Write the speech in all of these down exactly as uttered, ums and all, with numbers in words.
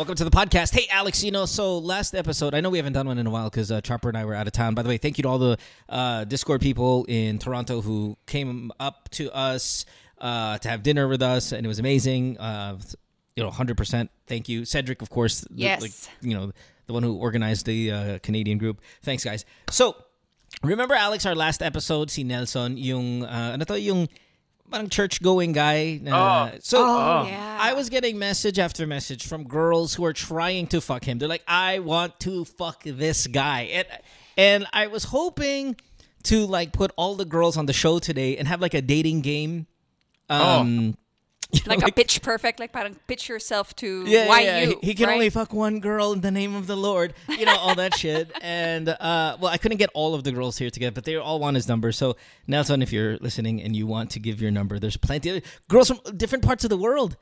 Welcome to the podcast. Hey, Alex, you know, so last episode, I know we haven't done one in a while because uh, Chopper and I were out of town. By the way, thank you to all the uh, Discord people in Toronto who came up to us uh, to have dinner with us, and it was amazing. Uh, you know, one hundred percent thank you. Cedric, of course. Yes. The, like, you know, the one who organized the uh, Canadian group. Thanks, guys. So, remember, Alex, our last episode, si Nelson, yung, uh, ano to, yung... church-going guy. Uh, oh. So oh, yeah. I was getting message after message from girls who are trying to fuck him. They're like, I want to fuck this guy. And, and I was hoping to like put all the girls on the show today and have like a dating game. Um, oh. You know, like, like a pitch perfect, like parang pitch yourself to yeah, why yeah, you. He, he can right? only fuck one girl in the name of the Lord, you know, all that shit. And uh, well, I couldn't get all of the girls here together, but they all want his number. So Nelson, if you're listening and you want to give your number, there's plenty of girls from different parts of the world.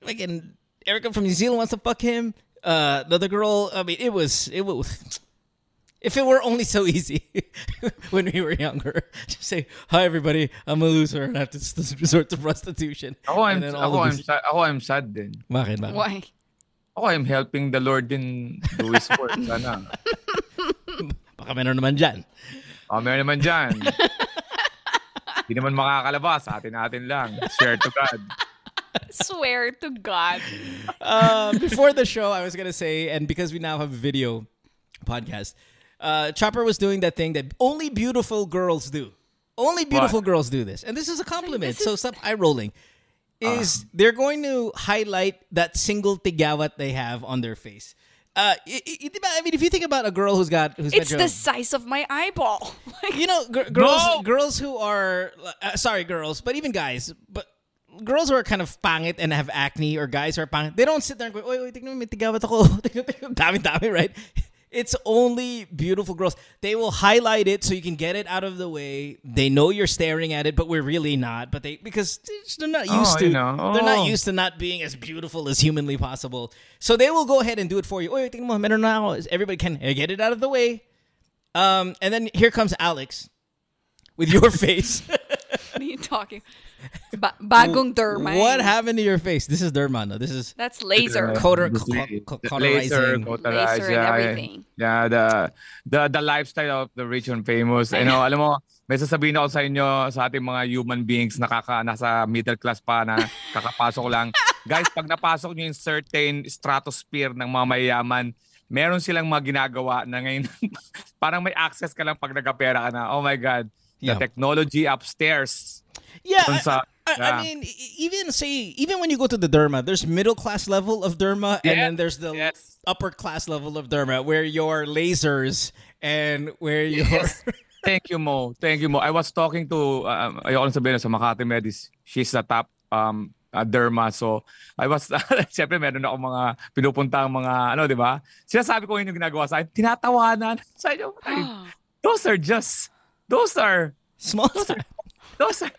Like, and Erica from New Zealand wants to fuck him. Uh, the other girl, I mean, it was it was. If it were only so easy when we were younger. Just say, hi, everybody. I'm a loser and I have to resort to prostitution. Ako, I'm, ako, I'm, sa- ako, I'm sad din. Bakit, bakit? Why? Ako, I'm helping the Lord in do his work. Sana. Baka meron naman dyan. Baka meron naman dyan. Hindi naman makakalabas. Atin-atin lang. Swear to God. Swear to God. Uh, before the show, I was going to say, and because we now have a video podcast, Uh, Chopper was doing that thing that only beautiful girls do. Only beautiful what? girls do this. And this is a compliment. So stop eye rolling. Is um, they're going to highlight that single tigawat they have on their face. Uh, it, it, I mean, if you think about a girl who's got... who's it's got the size of my eyeball. You know, gr- girls no. girls who are... Uh, sorry, girls, but even guys. But girls who are kind of pangit and have acne, or guys who are pangit, they don't sit there and go, oy, oy, tignan mo, may tigawat ako. Dami, dami, right? It's only beautiful girls. They will highlight it so you can get it out of the way. They know you're staring at it, but we're really not. But they because they're not used oh, to you know. oh. they're not used to not being as beautiful as humanly possible. So they will go ahead and do it for you. Oy, tingnan mo, meron na ako. Everybody can get it out of the way. Um, and then here comes Alex with your face. What are you talking? Ba- bagong derma. What happened to your face? This is derma. No, this is that's laser. Coder, co- co- cauterizing. Laser, laser and everything. Yeah, the the the lifestyle of the rich and famous. You know, alam mo, may sasabihin ako sa inyo sa ating mga human beings na kaka nasa middle class pa na kakapasok lang. Guys, pag napasok niyo yung certain stratosphere ng mga mayayaman, meron silang mga ginagawa na ngayon parang may access ka lang pag nagkapera ka na. Oh my God. The yeah. technology upstairs. Yeah, I, I, yeah. I mean, even say, even when you go to the derma, there's middle class level of derma, yeah. and then there's the yes. upper class level of derma, where your lasers and where your. Yes. Thank you, Mo. Thank you, Mo. I was talking to um, ayoko lang sabihin sa Makati Medis. She's the top um uh, derma, so I was. Siyempre, meron ako mga pinupuntang mga ano, di ba? Sinasabi ko yun yung ginagawa sa akin. Tinatawanan sa inyo. Those are just. Those are small. Those are, those are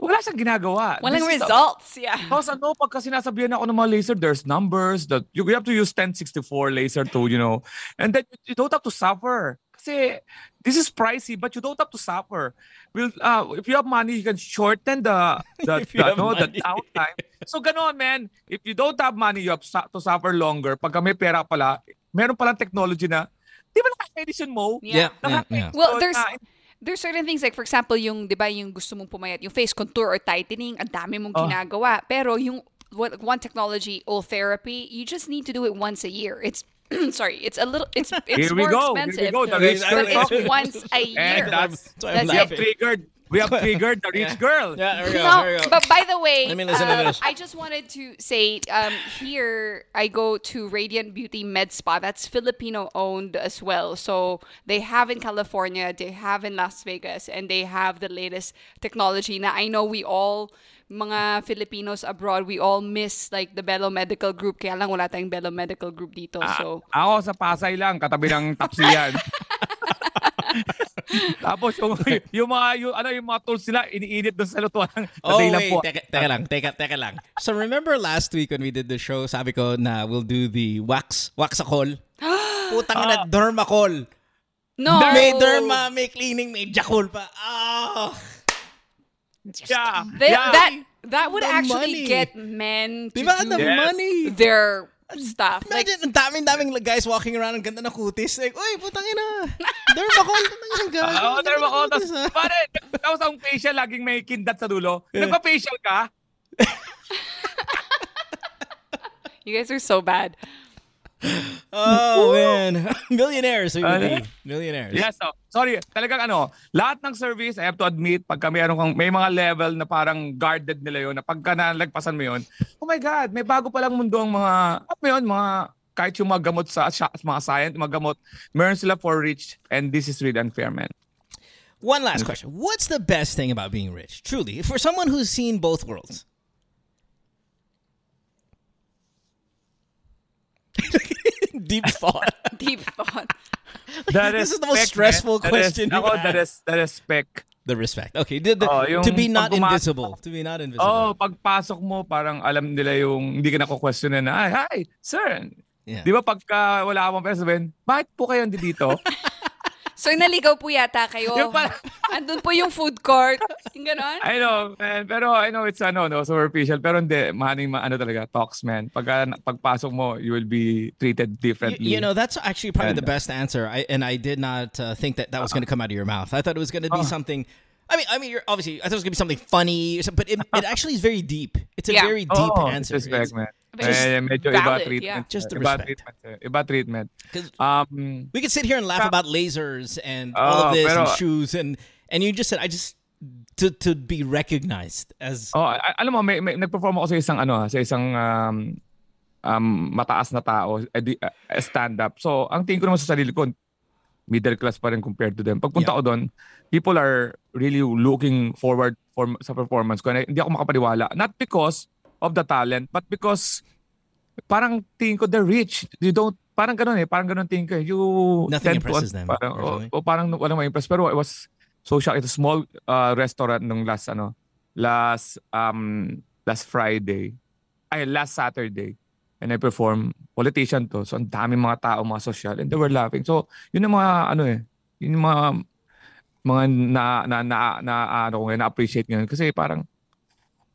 wala siyang ginagawa. Walang this results, is, yeah. Because ano, pagka sinasabihan ako ng mga laser, there's numbers that you have to use ten sixty-four laser to, you know, and then you don't have to suffer. Kasi this is pricey, but you don't have to suffer. We'll, uh, if you have money, you can shorten the the, the, no, the downtime. So ganon, man. If you don't have money, you have to suffer longer. Pagka may pera pala, meron palang technology na, di ba naka-edition mo? Yeah. yeah. yeah. So, well, there's... Uh, There's certain things like, for example, yung, di ba, yung gusto mong pumayat, yung face contour or tightening, ang dami mong ginagawa. Oh. Pero yung what, one technology, all therapy, you just need to do it once a year. It's, sorry, it's a little, it's it's Here more go. expensive. Here we go. The rich girl. It's once a year. And that's, that's, that's we have triggered, we have triggered the rich yeah. girl. Yeah, there we go, no, there we go. But by the way, Let me listen um, to this. I just wanted to say, um, here I go to Radiant Beauty Med Spa. That's Filipino owned as well. So they have in California, they have in Las Vegas, and they have the latest technology. Now I know we all, mga Filipinos abroad, we all miss like the Bello Medical Group. Kaya lang wala tayong Bello Medical Group dito. So ah, ako sa Pasay lang, katabi ng Tapsiyan. Tapos yung, yung mga yung, ano yung mga tools nila iniinit doon sa lutuan. Oh wait, teka, teka lang, teka, teka lang. So remember last week when we did the show, sabi ko na we'll do the wax, waxacol. Putang ina, dermacol. No. May derma, may cleaning, may jacol pa. Ah. Oh. Yeah. That that would the actually money. Get men to diba, do the yes. money. Their stuff. Imagine, like, daming daming guys walking around ang ganda na kutis. Like, uy, putang ina. Dermacol, putang ina. Oo, dermacol. Pare, tapos ang facial laging may kindat sa dulo. Nagpa-facial ka? You guys are so bad. Oh, man. Millionaires. Uh, Millionaires. Yes. So, sorry. Talagang ano, lahat ng service, I have to admit, pagka may, anong, may mga level na parang guarded nila yun, na pagka nalagpasan mo yun, oh my God, may bago palang mundo ang mga, ano yun, mga, kahit yung mga gamot sa, mga science, mga gamot, meron sila for rich, and this is really unfair, man. One last question. What's the best thing about being rich? Truly, for someone who's seen both worlds. Deep thought. Deep thought. That this is, is the most stressful man. question that is, you have. That is, that is respect. The respect. Okay. The, the, oh, yung, to be not invisible. To be not invisible. Oh, pagpasok mo, parang alam nila yung hindi ka nakukwestiyonan na, hi, hi, sir. Yeah. Di ba pagka wala akong pera sabihin, bakit po kayo hindi dito? So, naligaw po yata kayo. Andun po yung food court. Yung ganon? I know, man. Pero I know it's ano, no, superficial. Pero hindi, mahaning ano talaga, talks, man. Pag, pagpasok mo, you will be treated differently. You, you know, that's actually probably and, the best answer. I, and I did not uh, think that that was uh, going to come out of your mouth. I thought it was going to be uh, something... I mean, I mean, you're obviously, I thought it was going to be something funny. Something, but it, it actually is very deep. It's a yeah. very deep oh, answer. It's respect, it's, man. But just eh, medyo valid, iba treatment. Yeah. Just the iba respect. Treatment, iba treatment. Um, we could sit here and laugh about lasers and oh, all of this pero, and shoes. And, and you just said, I just, to to be recognized as... Oh, alam mo, may, may, nag-perform ako sa isang, ano, sa isang um, um, mataas na tao, uh, stand-up. So, ang tingin ko naman sa sarili ko, middle class pa rin compared to them. Pagpunta yeah. ko doon, people are really looking forward for, sa performance ko. Hindi ako makapaniwala. Not because... of the talent, but because parang tingin ko they're rich. You don't, parang ganun eh, parang ganun tingin ko. You Nothing impresses to, them. Parang, o, o parang walang ma-impress. Pero it was social. It's a small uh, restaurant nung last, ano, last, um, last Friday. Ay, last Saturday. And I performed, politician to. So, ang dami mga tao, mga social. And they were laughing. So, yun yung mga, ano eh, yun yung mga, mga na, na, na, na, ano ko ngayon, na-appreciate ngayon. Kasi parang,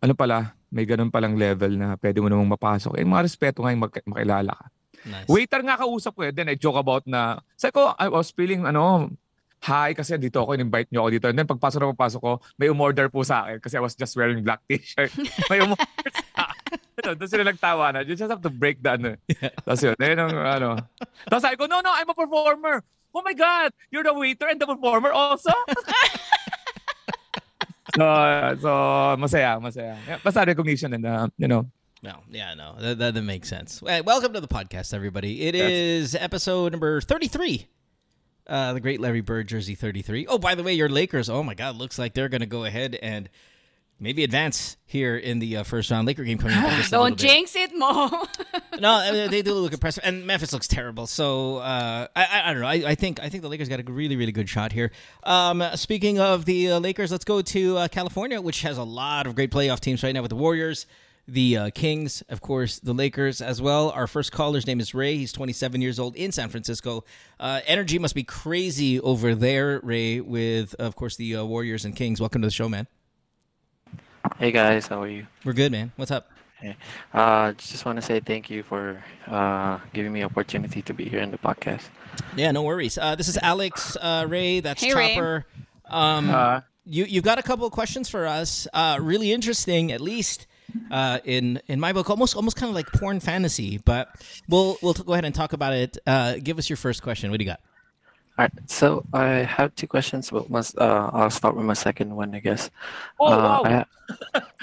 ano pala, may ganun palang level na pwede mo namang mapasok. Eh, mga respeto nga yung mak- makilala ka. Nice. Waiter nga kausap ko eh. Then I joke about na, sabi ko, I was feeling, ano, hi, kasi dito ako, in-invite nyo ako dito. And then pagpasok na pagpasok ko, may umorder po sa akin kasi I was just wearing black t-shirt. May umorder sa akin. Tapos sila nagtawa na. You just have to break the, ano. Yeah. Tapos yun, then, ano. Tapos sabi ko, no, no, I'm a performer. Oh my God, you're the waiter and the performer also? So, so masaya, masaya. Yeah, basta recognition and, uh, you know. No, yeah, no, that, that, that makes sense. Hey, welcome to the podcast, everybody. It That's... is episode number thirty-three. Uh, the Great Larry Bird, Jersey thirty-three. Oh, by the way, your Lakers, oh my God, looks like they're going to go ahead and maybe advance here in the uh, first round. Laker game coming up. Don't jinx bit. it, Mo. No, they do look impressive. And Memphis looks terrible. So, uh, I, I don't know. I, I think I think the Lakers got a really, really good shot here. Um, speaking of the uh, Lakers, let's go to uh, California, which has a lot of great playoff teams right now with the Warriors, the uh, Kings, of course, the Lakers as well. Our first caller's name is Ray. He's twenty-seven years old in San Francisco. Uh, energy must be crazy over there, Ray, with, of course, the uh, Warriors and Kings. Welcome to the show, man. Hey guys, how are you? We're good, man. What's up? Hey. Uh, just want to say thank you for uh, giving me opportunity to be here in the podcast. Yeah, no worries. Uh, this is Alex, uh, Ray. That's hey, Chopper. Ray. Um, uh, you you've got a couple of questions for us. Uh, really interesting, at least uh, in in my book, almost almost kind of like porn fantasy. But we'll we'll t- go ahead and talk about it. Uh, give us your first question. What do you got? All right, so I have two questions, but must, uh, I'll start with my second one, I guess. Oh, uh, wow. I, ha-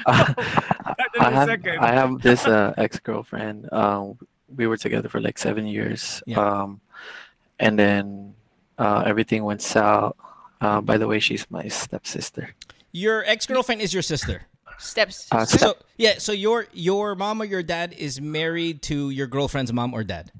uh, I, have, I have this uh, ex-girlfriend. Uh, we were together for like seven years. Yeah. Um, and then uh, everything went south. Uh, by the way, she's my stepsister. Your ex-girlfriend is your sister? Stepsister. Uh, so, yeah, so your, your mom or your dad is married to your girlfriend's mom or dad?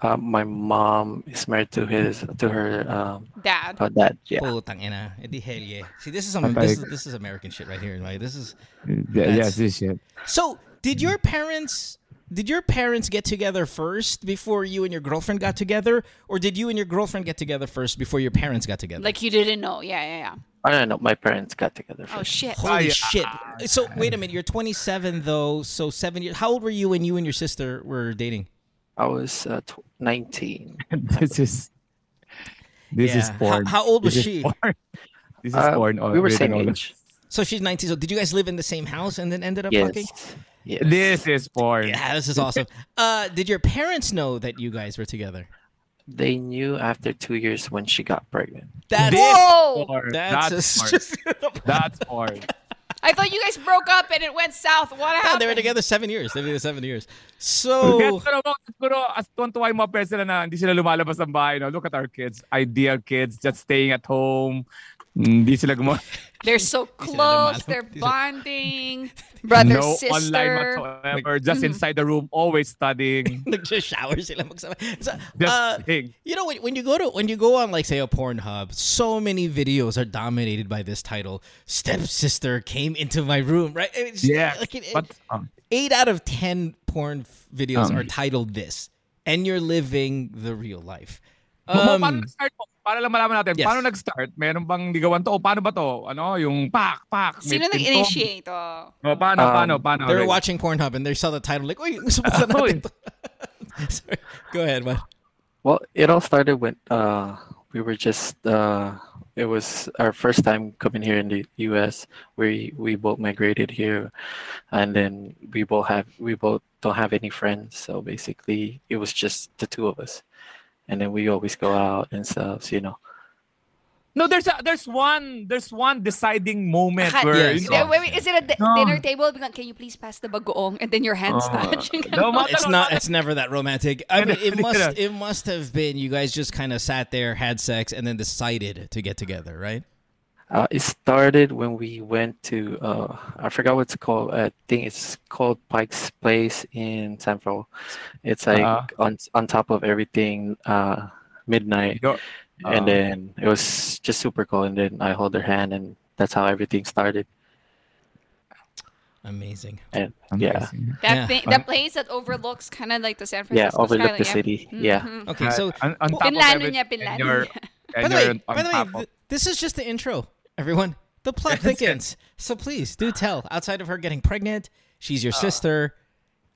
Uh, my mom is married to his to her um, dad. Uh, dad, yeah. Oh, tangina, edi hell yeah. See, this is some, this is this is American shit right here. Like this is yeah, yeah, this shit. So, did your parents did your parents get together first before you and your girlfriend got together, or did you and your girlfriend get together first before your parents got together? Like you didn't know, yeah, yeah, yeah. I don't know. My parents got together first. Oh shit! Holy oh, yeah. shit! So wait a minute. You're twenty-seven though, so seven years. How old were you when you and your sister were dating? I was uh, nineteen. This is this yeah. is porn. How, how old was this she? Porn. This is uh, porn. We were same age. So she's nineteen. So did you guys live in the same house and then ended up fucking? Yes. Yes. This is porn. Yeah, this is awesome. uh, did your parents know that you guys were together? They knew after two years when she got pregnant. That's porn. That's, that's, just... that's porn. I thought you guys broke up and it went south. What happened? No, they were together seven years. They were together seven years. So... Look at our kids. Ideal kids just staying at home. They're so close. They're bonding. Brother, no sister. No online whatsoever. Like, just mm-hmm. inside the room, always studying. Like just showers. Sila magsama. So, uh, you know, when, when you go to when you go on like say a Pornhub, so many videos are dominated by this title. Stepsister came into my room. Right? It's, yeah. Like it, but, um, eight out of ten porn videos um, are titled this, and you're living the real life. Um, um, Para lang malaman natin, yes. paano nag-start? Meron bang ligawan to? O paano ba to? Ano? Yung pak, pak. Sino nag-initiate? Oh, paano, um, paano, paano? They were watching Pornhub and they saw the title like, uy, gusto ba sa natin to? Sorry. Go ahead, man. Well, it all started when uh, we were just, uh, it was our first time coming here in the U S. We we both migrated here and then we both have, we both don't have any friends. So basically, it was just the two of us. And then we always go out and stuff, so, you know. No, there's a, there's one there's one deciding moment uh, where yes. you know, wait, wait, is it a no. dinner table? Can you please pass the bagoong? And then your hands uh, touching. No, it's not. It's never that romantic. I mean, it must it must have been. You guys just kind of sat there, had sex, and then decided to get together, right? Uh, it started when we went to uh, I forgot what it's called. I think it's called Pike's Place in San Fro. It's like uh, on on top of everything, uh, midnight, uh, and then it was just super cool. And then I hold her hand, and that's how everything started. Amazing. And, amazing. Yeah. That yeah. Thing, that place that overlooks kind of like the San Francisco. Yeah, overlook the city. Mm-hmm. Yeah. Okay, so uh, on, on pinlano niya, pinlano niya. By the way, by the way, th this is just the intro. Everyone, the plot thickens. So please do tell. Outside of her getting pregnant, she's your uh, sister.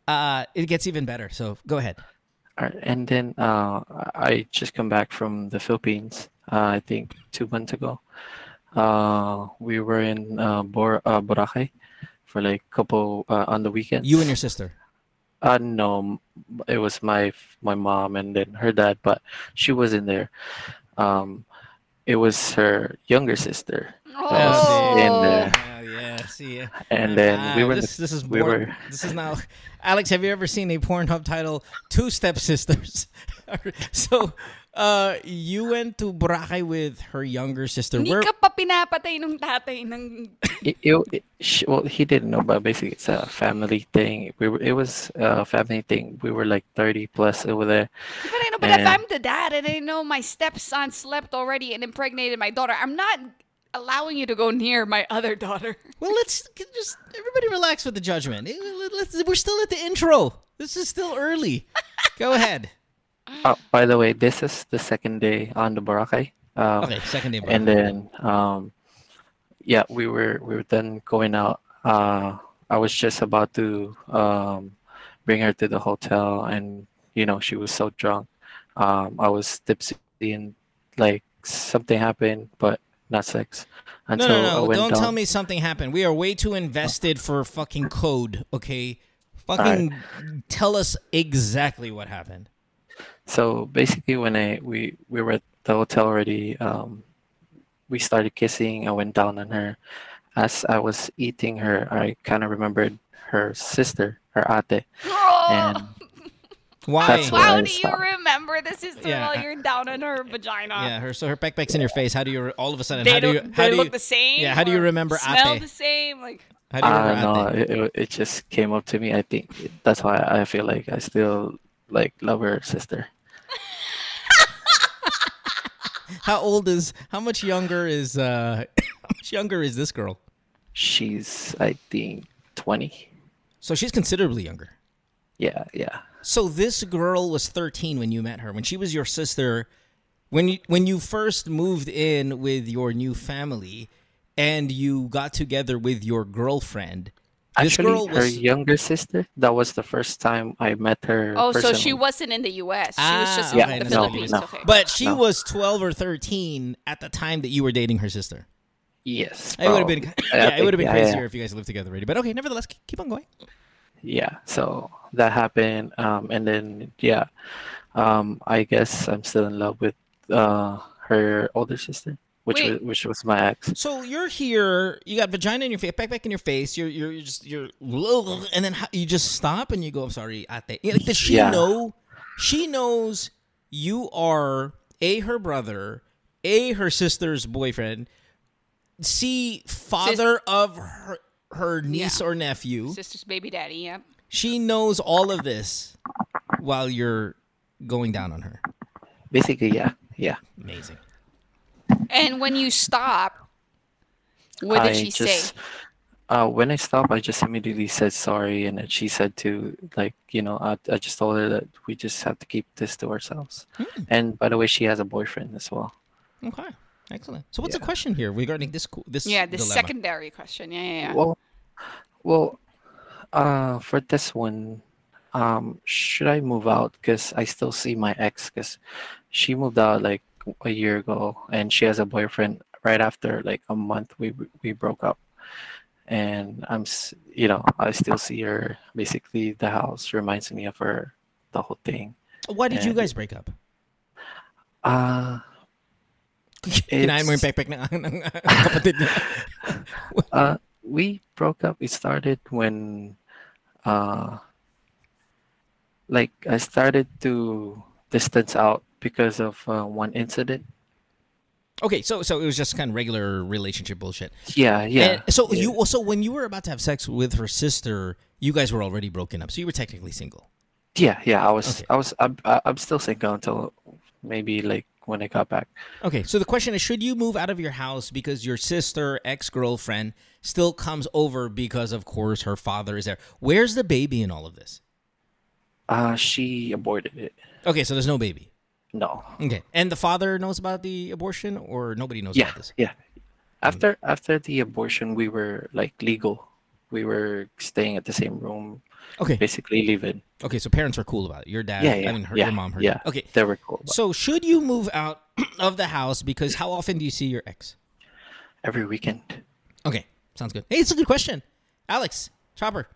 Uh, it gets even better. So go ahead. All right, and then uh, I just come back from the Philippines. Uh, I think two months ago. Uh, we were in uh, Bor uh, Boracay for like a couple uh, on the weekends. You and your sister. Uh, no, it was my my mom and then her dad, but she wasn't there. Um. It was her younger sister. Oh, and, uh, yeah, yeah, see ya. And then ah, we were. This, this is we were... This is now. Alex, have you ever seen a Pornhub title? Two stepsisters. So, uh, you went to Boracay with her younger sister. Hindi ka pa pinapatay nung tatay ng. it, it, it, well, he didn't know, but basically it's a family thing. We were. It was a family thing. We were like thirty plus over there. But I know, but and... if I'm the dad and I know my stepson slept already and impregnated my daughter, I'm not allowing you to go near my other daughter. Well, let's just everybody relax with the judgment. Let's, we're still at the intro. This is still early. Go ahead. Oh, by the way, this is the second day on the Boracay. Um, okay, second day. Boracay. And then, um, yeah, we were we were then going out. Uh, I was just about to um, bring her to the hotel, and you know she was so drunk. Um, I was tipsy, and like something happened, but. Not sex. Until no, no, no. Don't down. Tell me something happened. We are way too invested for fucking code, okay? Fucking right. Tell us exactly what happened. So basically when I we, we were at the hotel already, um, we started kissing. I went down on her. As I was eating her, I kind of remembered her sister, her ate. And why? How do you remember the sister yeah. while you're down on her vagina? Yeah, her so her backpack's in your face. How do you all of a sudden? They how do you? How they do look you, the same? Yeah. How do you remember? Smell ate? The same? Like. How do you uh, remember? No, it, it just came up to me. I think it, that's why I feel like I still like love her sister. How old is? How much younger is? Uh, how much younger is this girl? She's, I think, twenty. So she's considerably younger. Yeah. Yeah. So this girl was thirteen when you met her. When she was your sister, when you, when you first moved in with your new family and you got together with your girlfriend, Actually, this girl was... her younger sister. That was the first time I met her. Oh, personally. So she wasn't in the U S. Ah, she was just yeah, in the no, Philippines. No. Okay. But she no. was twelve or thirteen at the time that you were dating her sister. Yes. It would have been, yeah, it would have been yeah, crazier yeah. if you guys lived together already. But okay, nevertheless, keep on going. Yeah, so that happened. Um, and then, yeah, um, I guess I'm still in love with uh, her older sister. Which was, which was my ex. So you're here. You got vagina in your face, back back in your face. You're you're just you're, and then you just stop and you go. I'm sorry, ate. Like, does she yeah. know? She knows you are a her brother, a her sister's boyfriend, c father Sis of her her niece yeah. or nephew, sister's baby daddy. Yeah. She knows all of this while you're going down on her. Basically, yeah, yeah. Amazing. And when you stop, what did I she just, say? Uh, when I stopped, I just immediately said sorry. And then she said to, like, you know, I, I just told her that we just have to keep this to ourselves. Hmm. And by the way, she has a boyfriend as well. Okay. Excellent. So what's yeah. the question here regarding this this Yeah, the dilemma? Secondary question. Yeah, yeah, yeah. Well, well uh, for this one, um, should I move out? Because I still see my ex because she moved out, like, a year ago, and she has a boyfriend right after, like, a month we we broke up, and I'm you know I still see her. Basically, the house reminds me of her, the whole thing. Why did and, you guys break up? Uh uh we broke up. It started when uh like I started to distance out because of uh, one incident. Okay, so so it was just kind of regular relationship bullshit. Yeah, yeah. And so yeah. you also when you were about to have sex with her sister, you guys were already broken up. So you were technically single. Yeah, yeah. I was, okay. I was, I'm, I'm still single until maybe like when I got back. Okay, so the question is, should you move out of your house because your sister ex-girlfriend still comes over because, of course, her father is there? Where's the baby in all of this? Uh, she aborted it. Okay, so there's no baby. No. Okay. And the father knows about the abortion, or nobody knows yeah, about this? Yeah. After after the abortion, we were, like, legal. We were staying at the same room. Okay. Basically living. Okay, so parents are cool about it. Your dad, yeah, yeah, I mean, her, yeah, your mom, her yeah, dad. Okay. They were cool about it. So should you move out of the house because how often do you see your ex? Every weekend. Okay. Sounds good. Hey, it's a good question. Alex, Chopper.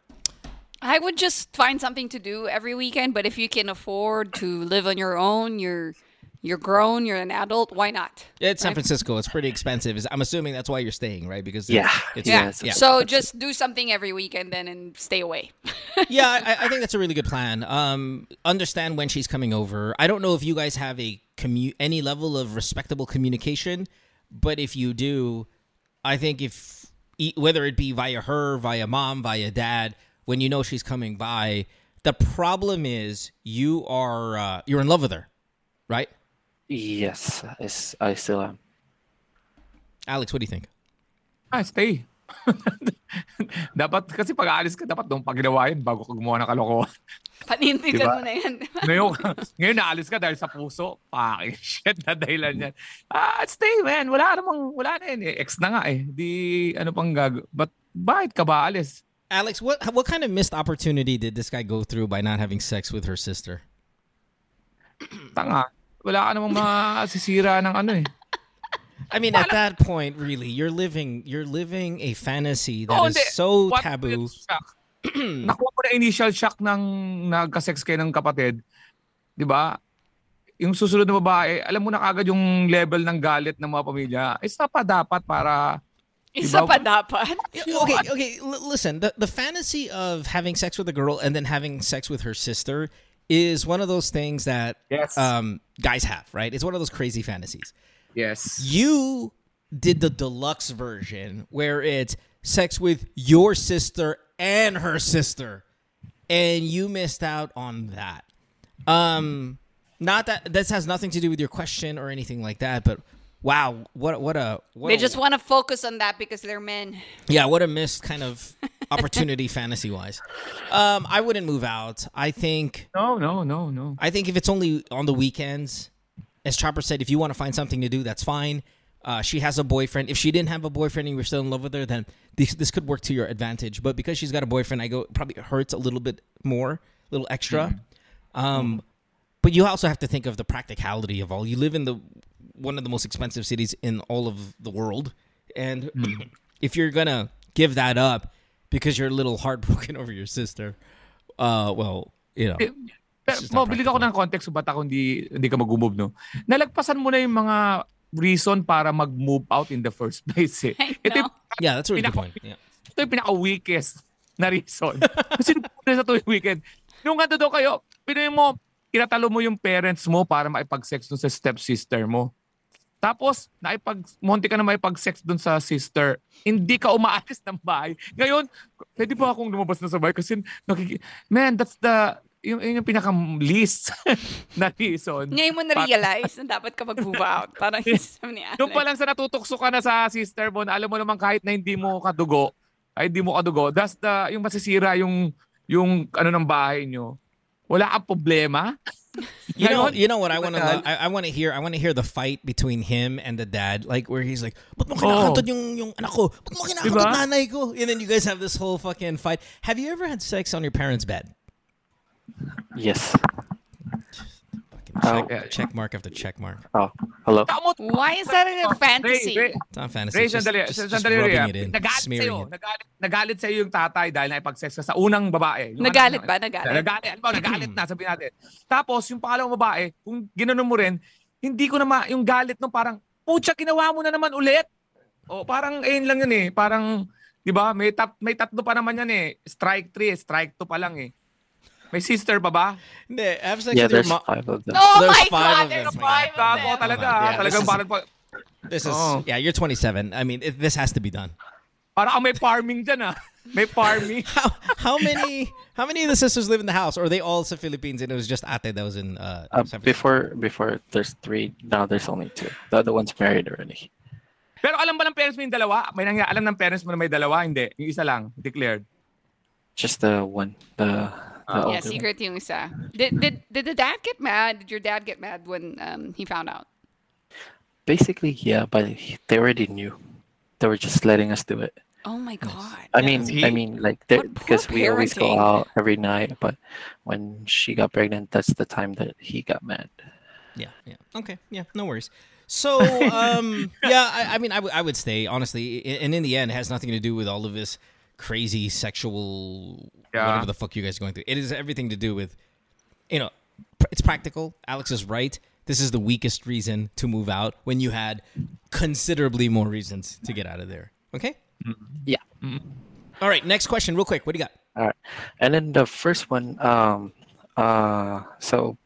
I would just find something to do every weekend, but if you can afford to live on your own, you're you're grown, you're an adult, why not? It's San Francisco. It's pretty expensive. I'm assuming that's why you're staying, right? Because yeah. It's, yeah. It's, yeah. So just do something every weekend then and stay away. yeah, I, I think that's a really good plan. Um, understand when she's coming over. I don't know if you guys have a commu any level of respectable communication, but if you do, I think if whether it be via her, via mom, via dad, when you know she's coming by, the problem is you are uh, you're in love with her, right? Yes, I still am. Alex, what do you think? Ah, stay. Dapat kasi pag aalis ka, dapat doon paginawain bago ka gumawa ng kalokohan. Panindigan mo na yan. Ngayon, ngayon naalis ka dahil sa puso. Fucking shit na dahilan yan. Ah, stay, man. Wala namang, wala na yan. Ex na nga eh. Di ano pang gag... But bakit ka ba aalis? Alex, what what kind of missed opportunity did this guy go through by not having sex with her sister? Tanga, wala ka namang masisira ng ano eh. I mean, at that point, really, you're living you're living a fantasy that oh, is so what taboo. Nakuha ko na initial shock ng nagka-sex kayo ng kapatid, 'di ba? Yung susunod na babae, alam mo na kagad yung level ng galit ng mga pamilya. Isa pa dapat para Isa pa dapat. Okay, okay. L listen, the, the fantasy of having sex with a girl and then having sex with her sister is one of those things that yes. um, guys have, right? It's one of those crazy fantasies. Yes. You did the deluxe version where it's sex with your sister and her sister, and you missed out on that. Um, not that this has nothing to do with your question or anything like that, but... Wow, what what a what they just a, want to focus on that because they're men. Yeah, what a missed kind of opportunity, fantasy wise. Um, I wouldn't move out. I think no, no, no, no. I think if it's only on the weekends, as Chopper said, if you want to find something to do, that's fine. Uh, she has a boyfriend. If she didn't have a boyfriend and you were still in love with her, then this, this could work to your advantage. But because she's got a boyfriend, I go, probably hurts a little bit more, a little extra. Mm-hmm. Um, mm-hmm. But you also have to think of the practicality of all. You live in the one of the most expensive cities in all of the world. And mm-hmm. if you're going to give that up because you're a little heartbroken over your sister, uh, well, you know. It, Mo, bilid ako ng context kung ba't ako hindi, hindi ka mag-move, no? Nalagpasan mo na yung mga reason para mag-move out in the first place, eh. Ito yung, yeah, that's a really pinaka- good point. Yeah. Ito yung pinaka-weakest na reason. Kasi nung sa tuwing weekend, nung kanto daw kayo, pinoy mo, kinatalo mo yung parents mo para maipag-sex dun sa stepsister mo. Tapos, naipag, munti ka na maipag-sex dun sa sister. Hindi ka umaalis ng bahay. Ngayon, pwede ba akong lumabas na sa bahay? Kasi, nakik- man, that's the... Yung, yung pinaka-least na reason. Ngayon mo na-realize na dapat ka mag-move out. Parang isam ni Alex. Doon pa lang sa natutokso ka na sa sister mo, alam mo naman kahit na hindi mo kadugo, ay hindi mo kadugo, that's the, yung masisira yung, yung ano ng bahay nyo. Wala kang problema. You know, you know what I want to I, I want to hear I want to hear the fight between him and the dad, like where he's like, "But mo kinakatod yung yung anak ko. But mo kinakatod nanay ko." And then you guys have this whole fucking fight. Have you ever had sex on your parents' bed? Yes. Fucking check, oh. check mark after check mark. Oh, hello. Why is that a fantasy? Ray, Ray. It's not fantasy. Ray, just, sandali, just, sandali, just rubbing it in. Nagalit sa'yo. It. Nagalit, nagalit sa'yo yung tatay dahil naipag-sex ka sa unang babae. Yung nagalit ano, ba? Nagalit. Nagalit. Ano ba? Nagalit na, sabihin natin. Tapos, yung pangalawang babae, kung ginanon mo rin, hindi ko na ma- yung galit nung parang, putya, ginawa mo na naman ulit. O parang, ayun lang yun eh. Parang, di ba? May, tat- may tatlo pa naman yan eh. Strike three, strike two pa lang eh. My sister pa ba? Hindi. I have sex yeah, with your mom. Oh there's my God! There's five of them. Oh, talaga. Yeah, talagang parang pa. This is, oh. yeah, you're twenty-seven. I mean, it, this has to be done. Parang may farming dyan ah. May farming. how, how many How many of the sisters live in the house? Or are they all sa Philippines and it was just ate that was in uh, uh, San Francisco? Before, before there's three. Now there's only two. The other one's married already. Pero alam ba ng parents mo yung dalawa? May nang, alam ng parents mo na may dalawa? Hindi. Yung isa lang. Declared. Just the one. The... Uh, yeah, secret yung isa. Did, did, did the dad get mad? Did your dad get mad when um, he found out? Basically, yeah, but they already knew. They were just letting us do it. Oh my God. I mean, he... I mean, like, because we always go out every night, but when she got pregnant, that's the time that he got mad. Yeah, yeah. Okay, yeah, no worries. So, um, yeah, I, I mean, I, w- I would stay, honestly, and in the end, it has nothing to do with all of this crazy sexual yeah. whatever the fuck you guys are going through. It is everything to do with, you know, pr- it's practical. Alex is right. This is the weakest reason to move out when you had considerably more reasons to get out of there. Okay? Mm-hmm. Yeah. Mm-hmm. All right, next question real quick. What do you got? All right. And then the first one, um, uh, so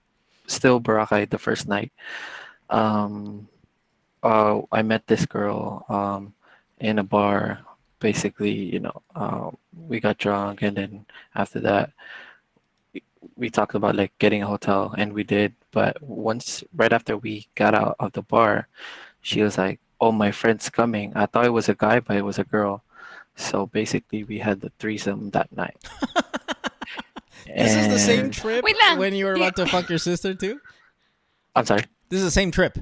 still Boracay the first night. Um, uh, I met this girl um, in a bar. Basically, you know, uh, we got drunk, and then after that, we, we talked about like getting a hotel, and we did. But once, right after we got out of the bar, she was like, "Oh, my friend's coming." I thought it was a guy, but it was a girl. So basically, we had the threesome that night. And... This is the same trip Wait, no. when you were about to fuck your sister too? I'm sorry. This is the same trip.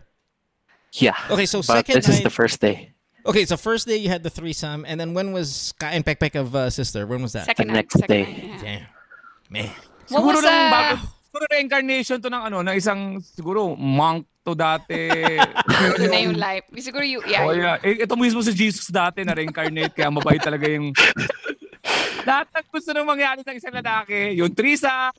Yeah. Okay, so second. This night... is the first day. Okay, so first day you had the threesome, and then when was Kai and Pekpek of uh, sister? When was that? Second the night, next second day. Night, yeah. Damn, man. What siguro was ng uh... bago, siguro reincarnation to ng ano, na isang siguro monk to dati. Ito na yung life. Siguro you, yeah. Oh yeah, ito mismo si Jesus dati na reincarnate kaya mabait talaga yung. Lahat ng gusto nang mangyari ng isang lalaki, yung threesome,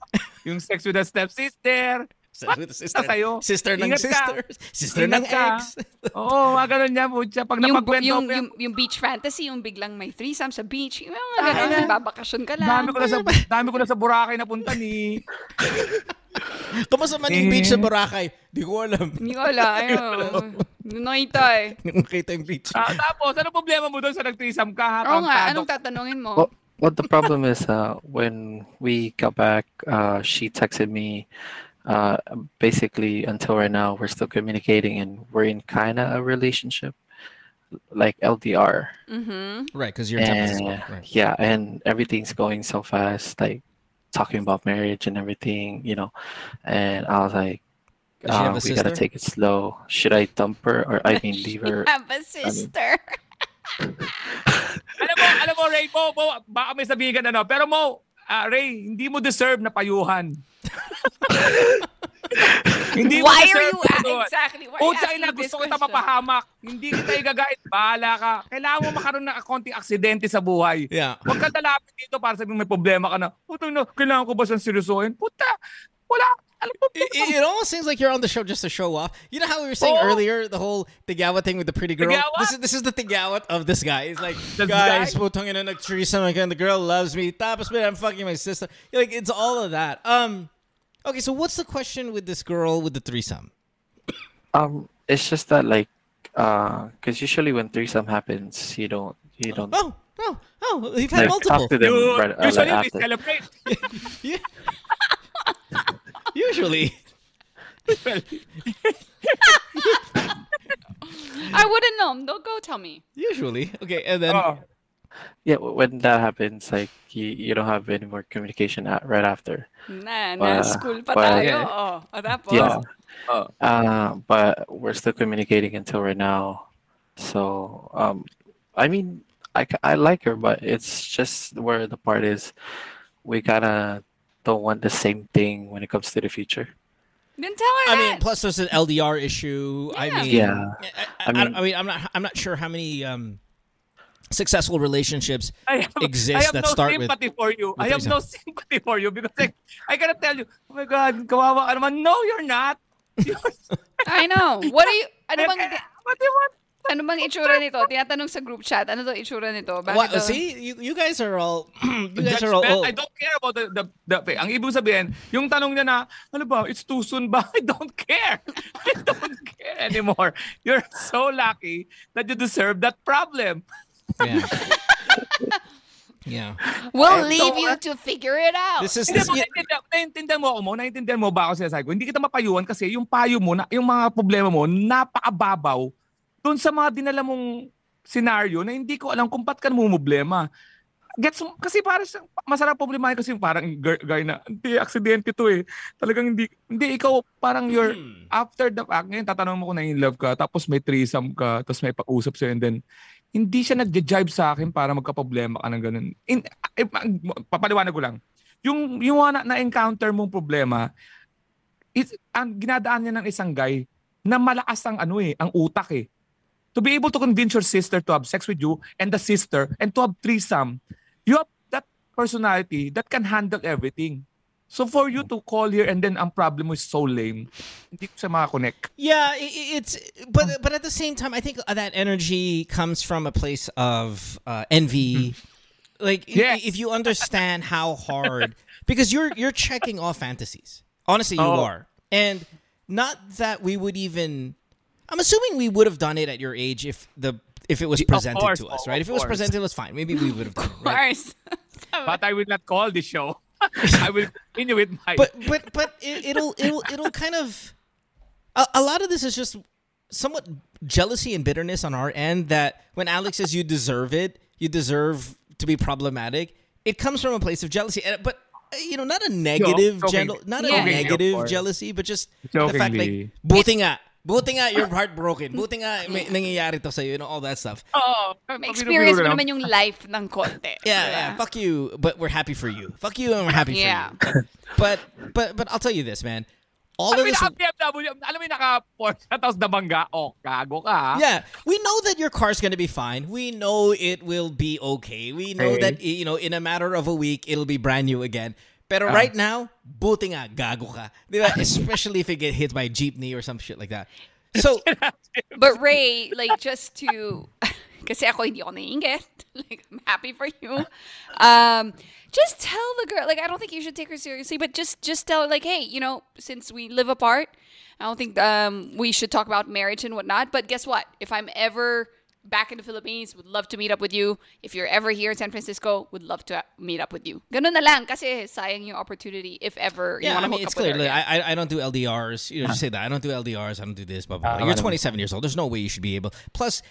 yung sex with a stepsister. What? Sister, sister ng Ingat sisters. Ka. Sister Ingat ng ex. Oo, mga ganun niya. Pucha. Pag yung, napagkwento. Yung, yung, yung beach fantasy, yung biglang may threesome sa beach. Yung mga ganun, ah, babakasyon ka lang. Dami ko na sa, dami ko na sa Boracay napunta ni... Kamusta man yung beach sa Boracay? Di ko alam. Di ko alam. Nakita eh. Nakita yung beach. Ah, tapos, anong problema mo doon sa nag-threesome ka? Ha? Oo nga, tado. Anong tatanungin mo? Well, well the problem is, uh, when we got back, uh, she texted me, Uh, basically, until right now, we're still communicating, and we're in kind of a relationship, like L D R. Mm-hmm. Right, because you're and, right. yeah, and everything's going so fast, like talking about marriage and everything, you know. And I was like, uh, we gotta take it slow. Should I dump her, or I mean, leave her? You have a sister. I mean... Alam mo, alam mo, Ray, Mo, Mo, baka may sabihin ka na, no? Pero Mo, uh, Ray, hindi mo deserve na payuhan. Hindi why are you doon. Exactly why oh, asking na, gusto kita mapahamak. Hindi kita igagait. Bahala ka. Kailangan mo makaroon ng konting aksidente sa buhay. Yeah. Huwag ka talapin dito para sabihin may problema ka na. Puto na, kailangan ko ba siyang seryosohin? Puta, wala. Alam mo, puto. It, it almost seems like you're on the show just to show off. You know how we were saying oh. earlier, the whole tigawa thing with the pretty girl? Tigawa? This is this is the tigawa of this guy. It's like, the guys, putong ina nag-threesome again. The girl loves me. Tapos, man, I'm fucking my sister. You're like, it's all of that. Um... Okay, so what's the question with this girl with the threesome? Um, it's just that like, uh, because usually when threesome happens, you don't, you don't. Oh, oh, oh! You've had like, multiple. After them, you, right, usually like, after. We celebrate. yeah. Usually. I wouldn't know. Don't go tell me. Usually, okay, and then. Oh. Yeah, when that happens, like you, you don't have any more communication at, right after. Nah, nah, uh, school pa tayo. Oh, at that point. Yeah. Oh. Uh, but we're still communicating until right now. So, um, I mean, I, I like her, but it's just where the part is, we kinda don't want the same thing when it comes to the future. Then tell her. I that. mean, plus there's an L D R issue. Yeah. I mean, yeah. I, I, I, mean, I, I mean, I'm not, I'm not sure how many. Um, Successful relationships I have, exist I have that no start with. I have no sympathy for you. I have no sympathy for you because like, I cannot tell you. Oh my God, kawawa ka naman. No, you're not. You're... I know. What are you? Ano bang? What do you want? Ano bang itsura nito? Tinatanong sa group chat. Ano to itsura nito? What, see, you, you guys are all. You guys are all. Oh. I don't care about the the. the ang ibig sabihin, yung tanong niya na, ano ba? It's too soon ba? I don't care. I don't care anymore. You're so lucky that you deserve that problem. Yeah. yeah. We'll and leave so, you to figure it out. This is this mo, yeah. Naiintindihan mo ako mo, naiintindihan mo ba ako sinasabi ko? Hindi kita mapayuhan kasi yung payo mo, na, yung mga problema mo, napakababaw doon sa mga dinala mong scenario na hindi ko alam kung pa't ka namumblema. Gets mo? Kasi parang masarap problemahin kasi parang guy na, hindi, aksidente to eh. Talagang hindi, hindi ikaw parang you're, hmm. after the fact, ngayon tatanong mo kung na-in-love ka, tapos may threesome ka, tapos may pag-usap sa'yo and then, hindi siya nagja-jive sa akin para magka-problema ka ng ganun. In, eh, papaliwanag ko lang. Yung, yung na-encounter na mong problema, is, ang ginadaan niya ng isang guy na malakas ang, ano eh, ang utak eh. To be able to convince your sister to have sex with you and the sister and to have threesome, you have that personality that can handle everything. So for you to call here and then ang problem is so lame. Hindi ko siya makakonect. Yeah, it's but but at the same time I think that energy comes from a place of uh, envy. Like yes. if, if you understand how hard because you're you're checking all fantasies. Honestly, you oh. are. And not that we would even I'm assuming we would have done it at your age if the if it was presented course, to us, right? If it was presented to us, fine. Maybe we would have done it, right? Of course. But I will not call this show I will continue with my. But but but it, it'll it'll it'll kind of a, a lot of this is just somewhat jealousy and bitterness on our end that when Alex says you deserve it, you deserve to be problematic. It comes from a place of jealousy, and, but you know, not a negative, so, so not yeah. a negative yeah. jealousy, but just Jokingly. the fact like buti nga, buti nga, you're heartbroken, buti nga, may nangyayari to sa'yo, you know, all that stuff. Oh, may experience mo naman yung life ng konti. Yeah, yeah, fuck you, but we're happy for you. Fuck you, and we're happy yeah. for you. But, but, but I'll tell you this, man. All alam of this. Alam mo yung naka-Porsche, tapos nabangga, oh, kago ka. Yeah, we know that your car's gonna be fine. We know it will be okay. We know okay. that, you know, in a matter of a week, it'll be brand new again. Pero uh, right now, buti nga, gago ka. Diba? Especially if you get hit by a jeepney or some shit like that. So, but Ray, like just to, kasi ako hindi ako naiinggit. Like I'm happy for you. Um, just tell the girl. Like I don't think you should take her seriously, but just just tell her like, hey, you know, since we live apart, I don't think um we should talk about marriage and whatnot. But guess what? If I'm ever back in the Philippines, would love to meet up with you. If you're ever here in San Francisco, would love to meet up with you. Ganun na lang kasi sayang yung opportunity if ever you yeah, want to I mean, hook it's up clear. With her. Like, I, I don't do L D Rs. You know, just say that. I don't do L D Rs. I don't do this, blah, blah, blah. Uh, you're twenty-seven years old. There's no way you should be able. Plus,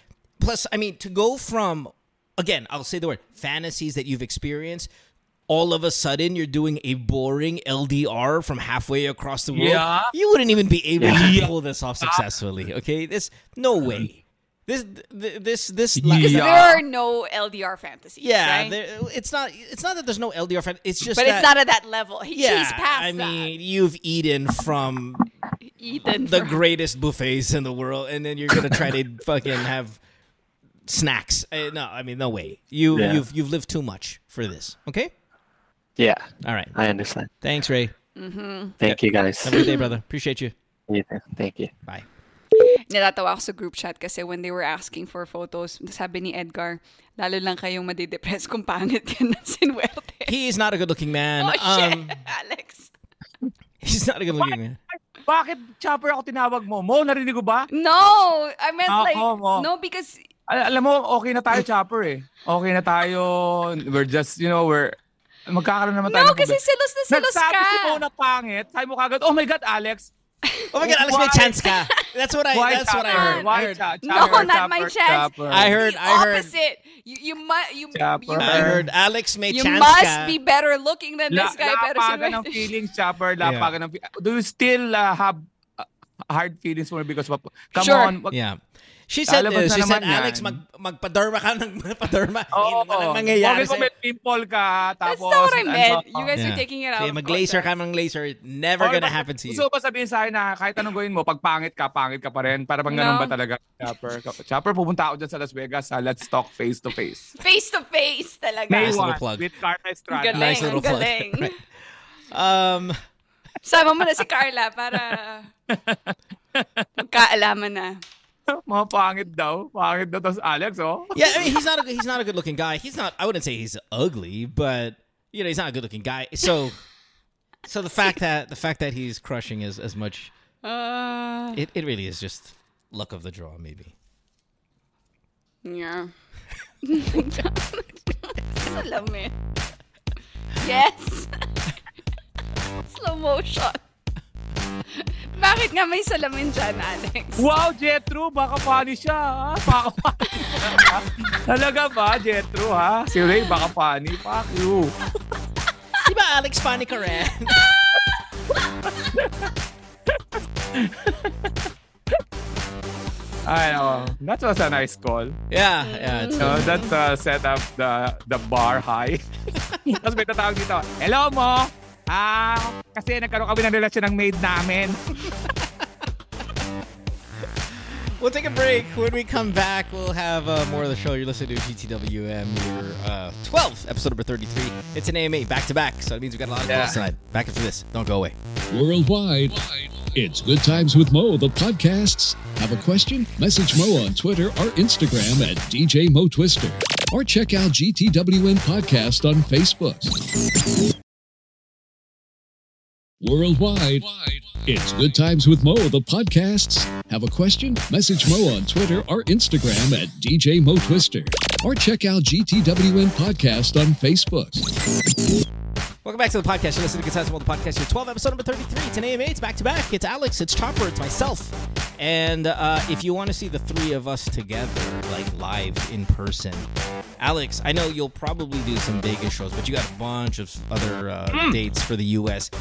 plus, I mean, to go from, again, I'll say the word, fantasies that you've experienced, all of a sudden you're doing a boring L D R from halfway across the world. Yeah. You wouldn't even be able yeah. to pull this off successfully, okay? There's no way. This this this yeah. There are no L D R fantasies. Yeah, right? there, it's not it's not that there's no L D R fantasy. It's just but that, it's not at that level. He, yeah, he's past I that. mean, you've eaten from eaten the from. greatest buffets in the world, and then you're gonna try to fucking have snacks. Uh, no, I mean, no way. You yeah. you've you've lived too much for this. Okay. Yeah. All right. I understand. Thanks, Ray. Mm-hmm. Thank you, guys. Have a good day, brother. Appreciate you. Yeah, thank you. Bye. Nilatawa ako sa group chat kasi when they were asking for photos, sabi ni Edgar, lalo lang kayong madidepress kung pangit yan na sinuwerte. He is not a good-looking man. Oh, shit, um, Alex. He's not a good-looking man. Bakit, Chopper, ako tinawag mo? Mo, narinig ko ba? No! I meant ako, like, mo. no, because... Al alam mo, okay na tayo, Chopper, eh. Okay na tayo. We're just, you know, we're... Magkakaroon naman tayo. No, na kasi silos na silos ka. Nagsabi si Mo na pangit. Sabi mo kagad, oh my God, Alex. Oh my God, Alex, my chance ka. That's what I. Why that's Chopper? what I heard. Why I heard. Chopper, no, not Chopper, my chance. Chopper. I heard. The I heard. Opposite. You, you must. You, you, I heard. Alex, may you chance must ka. be better looking than La, this guy. Lapagan ng feelings, Chopper. Lapagan ng feelings. Do you still uh, have uh, hard feelings for me because of? Come sure. on. Yeah. She said. Uh, she said, Alex, mag magpaderma ka ng magpaderma. Oh, walang mangyayari. Bakit may pimple ka? Tapos, that's not what I meant. You guys yeah. are taking it out. Okay, mag-laser ka ng laser. Never oh, gonna happen to you. Gusto ko pa sabihin sa akin na kahit anong gawin mo, pag pangit ka, pangit ka pa rin. Para bang ganun no. ba talaga? Chopper, Chopper, pupunta ako dyan sa Las Vegas. Ha? Let's talk face to face. Face to face talaga. Nice little plug. With Carla Estrada. Nice little plug. Right. Um... Sama mo na si Carla para magkaalaman na. Mga pangit daw. Pangit daw tas Alex, oh. Yeah, I mean, he's not a he's not a good-looking guy. He's not I wouldn't say he's ugly, but you know, he's not a good-looking guy. So so the fact that the fact that he's crushing is as much uh, it it really is just luck of the draw maybe. Yeah. Salame. Yes. Slow motion. Bakit nga may salamin dyan, Alex? Wow, Jetro! Baka funny siya, ha? Baka funny siya. Talaga ba, Jetro, ha? Si Ray, baka funny. Fuck you. Diba, Alex, funny ka rin? I know. That was a nice call. Yeah, yeah. It's so that uh, set up the, the bar high. Tapos may tatawag dito, hello mo! Ah, kasi nagkaroon kami ng relasyon ng maid namin. We'll take a break. When we come back, we'll have uh, more of the show. You're listening to G T W M, your uh, twelfth episode number thirty-three. It's an A M A back-to-back, so it means we've got a lot of yeah. calls tonight. Back after this. Don't go away. Worldwide, it's Good Times with Mo, the podcasts. Have a question? Message Mo on Twitter or Instagram at D J Mo Twister. Or check out G T W M Podcast on Facebook. Worldwide, it's Good Times with Mo, the podcasts. Have a question? Message Mo on Twitter or Instagram at D J Mo Twister. Or check out G T W M Podcast on Facebook. Welcome back to the podcast. You're listening to Good Times with Mo, the podcast. Your twelve episode number thirty-three. It's an A M A. It's back-to-back. It's Alex. It's Chopper. It's myself. And uh, if you want to see the three of us together, like live in person, Alex, I know you'll probably do some Vegas shows, but you got a bunch of other uh, mm. dates for the U S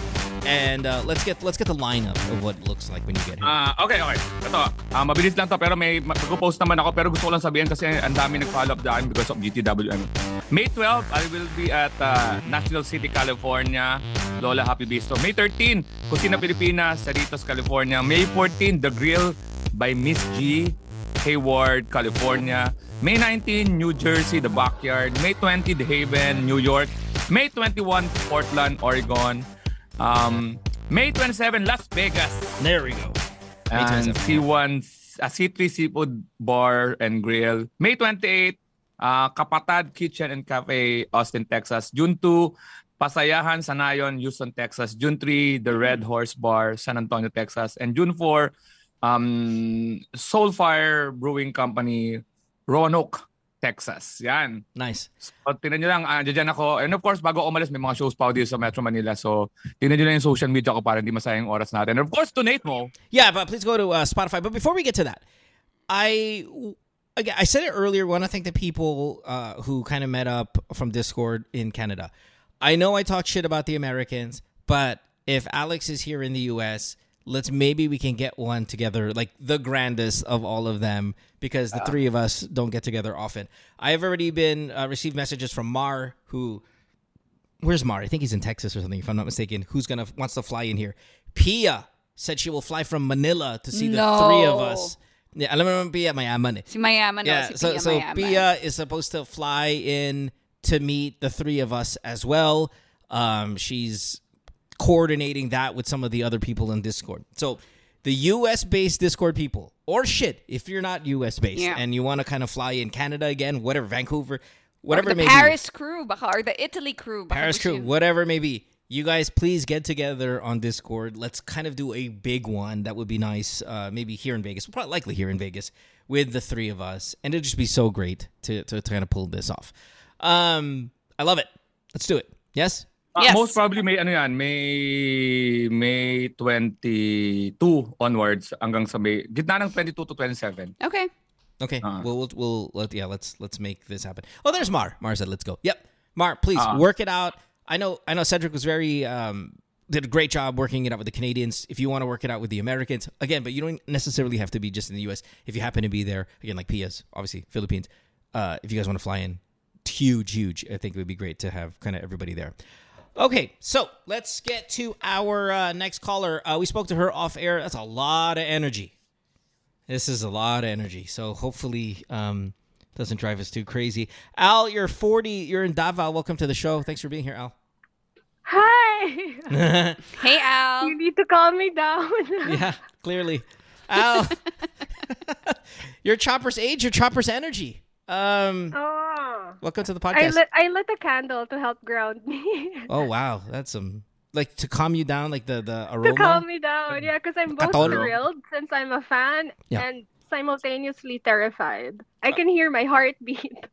And uh, let's get let's get the lineup of what it looks like when you get here. Uh, okay, okay. Ito, uh, mabilis lang to pero may mag-post naman ako pero gusto ko lang sabihin kasi ang dami nag-follow up dyan because of G T W M. May twelfth, I will be at uh, National City, California. Lola Happy Bistro. May thirteenth, Cocina Pilipinas, Cerritos, California. May fourteenth, The Grill by Miss G, Hayward, California. May nineteenth, New Jersey, The Backyard. May twentieth, The Haven, New York. May twenty-first, Portland, Oregon. Um, May twenty-seventh, Las Vegas. There we go. And C one, uh, C three Seafood Bar and Grill. May twenty-eighth, uh, Kapatid Kitchen and Cafe, Austin, Texas. June second, Pasayahan, Sanayon, Houston, Texas. June third, The Red Horse Bar, San Antonio, Texas. And June fourth, um, Soulfire Brewing Company, Roanoke, Texas. Yan. Nice. So, tingnan nyo lang. Uh, dyan ako. And of course, bago umalis, may mga shows pa ako dito sa Metro Manila. So, tingnan nyo lang yung social media ko para hindi masayang oras natin. And of course, donate mo. Yeah, but please go to uh, Spotify. But before we get to that, I... Again, I said it earlier. I want to thank the people uh, who kind of met up from Discord in Canada. I know I talk shit about the Americans, but if Alex is here in the U S, let's maybe we can get one together, like the grandest of all of them, because the uh, three of us don't get together often. I have already been uh, received messages from Mar, who, where's Mar? I think he's in Texas or something, if I'm not mistaken. Who's gonna wants to fly in here? Pia said she will fly from Manila to see no. the three of us. Yeah, alam naman Pia mayaman eh. Si mayaman yeah, no, si so, Pia so mayaman. Pia is supposed to fly in to meet the three of us as well. Um, she's coordinating that with some of the other people in Discord. So the U S-based Discord people, or shit, if you're not U S-based yeah. and you want to kind of fly in Canada again, whatever, Vancouver, whatever or the it may Paris be. Crew, baka, or the Italy crew. Baka, Paris crew, you. Whatever it may be. You guys, please get together on Discord. Let's kind of do a big one. That would be nice. Uh, maybe here in Vegas. Probably likely here in Vegas with the three of us. And it'd just be so great to, to, to kind of pull this off. Um, I love it. Let's do it. Yes? Uh, yes. Most probably may, ano yan, may, may twenty-two onwards hanggang sa May. Gitna ng twenty-two to twenty-seven. Okay. Okay. Uh-huh. We'll, we'll, we'll, let, yeah, let's, let's make this happen. Oh, there's Mar. Mar said, let's go. Yep. Mar, please uh-huh. work it out. I know I know Cedric was very um, did a great job working it out with the Canadians. If you want to work it out with the Americans, again, but you don't necessarily have to be just in the U S. If you happen to be there, again, like Pia's, obviously, Philippines, uh, if you guys want to fly in, huge, huge. I think it would be great to have kind of everybody there. Okay, so let's get to our uh, next caller. Uh, we spoke to her off air. That's a lot of energy. This is a lot of energy. So hopefully... Um, doesn't drive us too crazy. Al, you're forty. You're in Davao. Welcome to the show. Thanks for being here, Al. Hi. Hey, Al. You need to calm me down. Yeah, clearly. Al, you're Chopper's age. You're Chopper's energy. Um, oh. Welcome to the podcast. I lit, I lit a candle to help ground me. Oh, wow. That's some... Like, to calm you down, like the, the aroma? To calm me down, yeah, because I'm both Catholic. Thrilled since I'm a fan yeah. and... simultaneously terrified. I can hear my heartbeat.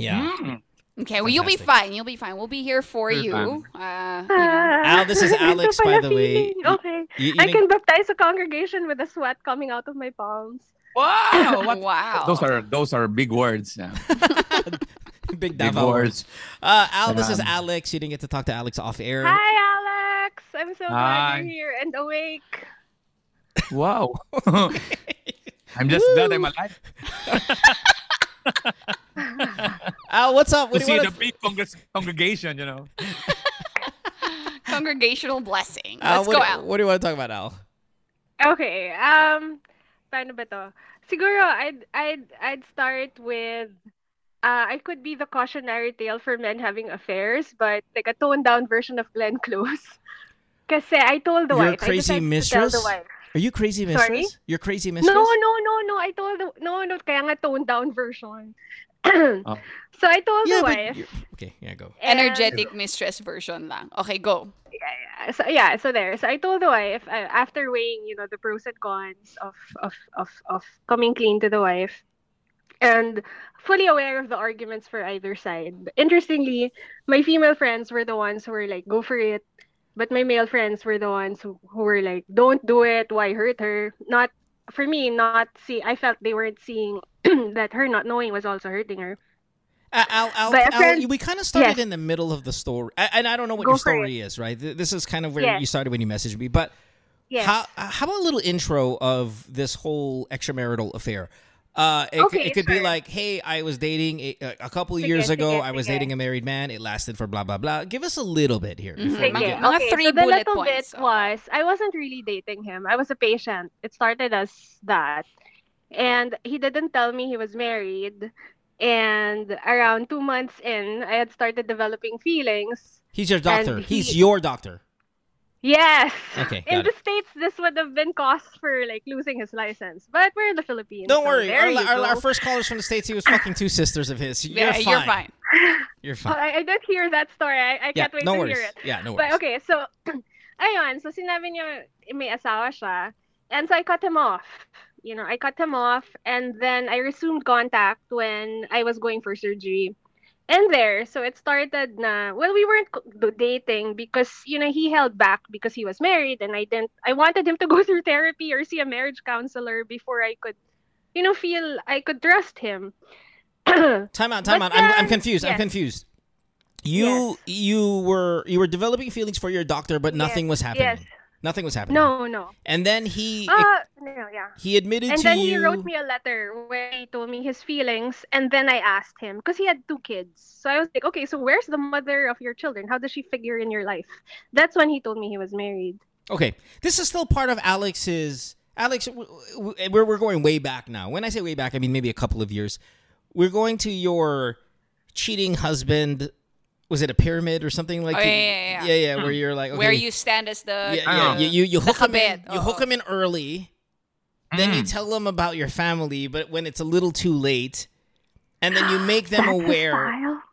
Yeah. Mm. Okay, well, fantastic. You'll be fine. You'll be fine. We'll be here for We're you. Uh, uh, Al, this is Alex, by the way. Okay. You, you I can baptize a congregation with the sweat coming out of my palms. Wow! What? Wow. Those are those are big words. Yeah. Big, big words. Uh, Al, um, this is Alex. You didn't get to talk to Alex off air. Hi, Alex. I'm so Hi. Glad you're here and awake. Wow. I'm just Woo. Glad I'm alive. Al, what's up? What to do you see the big congr- congregation, you know. Congregational blessing. Al, Let's what, go, Al. What do you want to talk about, Al? Okay. Um, paano ba to? Siguro, I'd, I'd, I'd start with, uh, I could be the cautionary tale for men having affairs, but like a toned-down version of Glenn Close. Kasi I told the You're wife. You're crazy I mistress? To tell the wife. Are you crazy mistress? Sorry? You're crazy mistress? No, no, no, no. I told the... No, no. Kaya nga toned-down version. Oh. So, I told yeah, the wife... Okay, yeah, go. Energetic and, mistress version lang. Okay, go. Yeah, yeah. So, yeah, so there. So, I told the wife, uh, after weighing, you know, the pros and cons of, of, of, of coming clean to the wife, and fully aware of the arguments for either side. Interestingly, my female friends were the ones who were like, go for it. But my male friends were the ones who, who were like, don't do it. Why hurt her? Not for me, not see. I felt they weren't seeing that her not knowing was also hurting her. Uh, Al, Al, Al, friend, we kind of started yes. in the middle of the story. And I don't know what Go your story is, right? This is kind of where yes. you started when you messaged me. But yes. how, how about a little intro of this whole extramarital affair? Uh, it, okay, it could sure. be like, hey, I was dating a, a couple sige, years ago. Sige, I was sige. dating a married man. It lasted for blah, blah, blah. Give us a little bit here. Mm-hmm. Before we get... Okay, three so the little points. Bit was, I wasn't really dating him. I was a patient. It started as that. And he didn't tell me he was married. And around two months in, I had started developing feelings. He's your doctor. He... He's your doctor. Yes. Okay, in the it. States, this would have been cause for like losing his license, but we're in the Philippines. Don't so worry, our, our, our first caller's from the States. He was fucking two sisters of his. You're yeah, fine. You're fine. You're fine. I, I did hear that story. I, I yeah, can't wait no to worries. Hear it. Yeah, no worries. But okay, so ayun. So sinabi niya may asawa siya, and so I cut him off. You know, I cut him off, and then I resumed contact when I was going for surgery. And there, so it started na, well, we weren't dating because, you know, he held back because he was married and I didn't, I wanted him to go through therapy or see a marriage counselor before I could, you know, feel I could trust him. time out, time but out. Then, I'm, I'm confused. Yes. I'm confused. You, yes. you were, you were developing feelings for your doctor, but nothing yes. was happening. Yes. Nothing was happening. No, no. And then he uh, no, yeah. he admitted and to you. And then he wrote me a letter where he told me his feelings. And then I asked him, because he had two kids. So I was like, okay, so where's the mother of your children? How does she figure in your life? That's when he told me he was married. Okay. This is still part of Alex's... Alex, we're we're going way back now. When I say way back, I mean maybe a couple of years. We're going to your cheating husband... Was it a pyramid or something like that? Oh, yeah, yeah, yeah. yeah, yeah hmm. Where you're like... Okay, where you stand as the... Yeah, yeah. Uh, you, you, you, hook him in, you hook him in early. Mm. Then you tell them about your family, but when it's a little too late. And then you make them aware.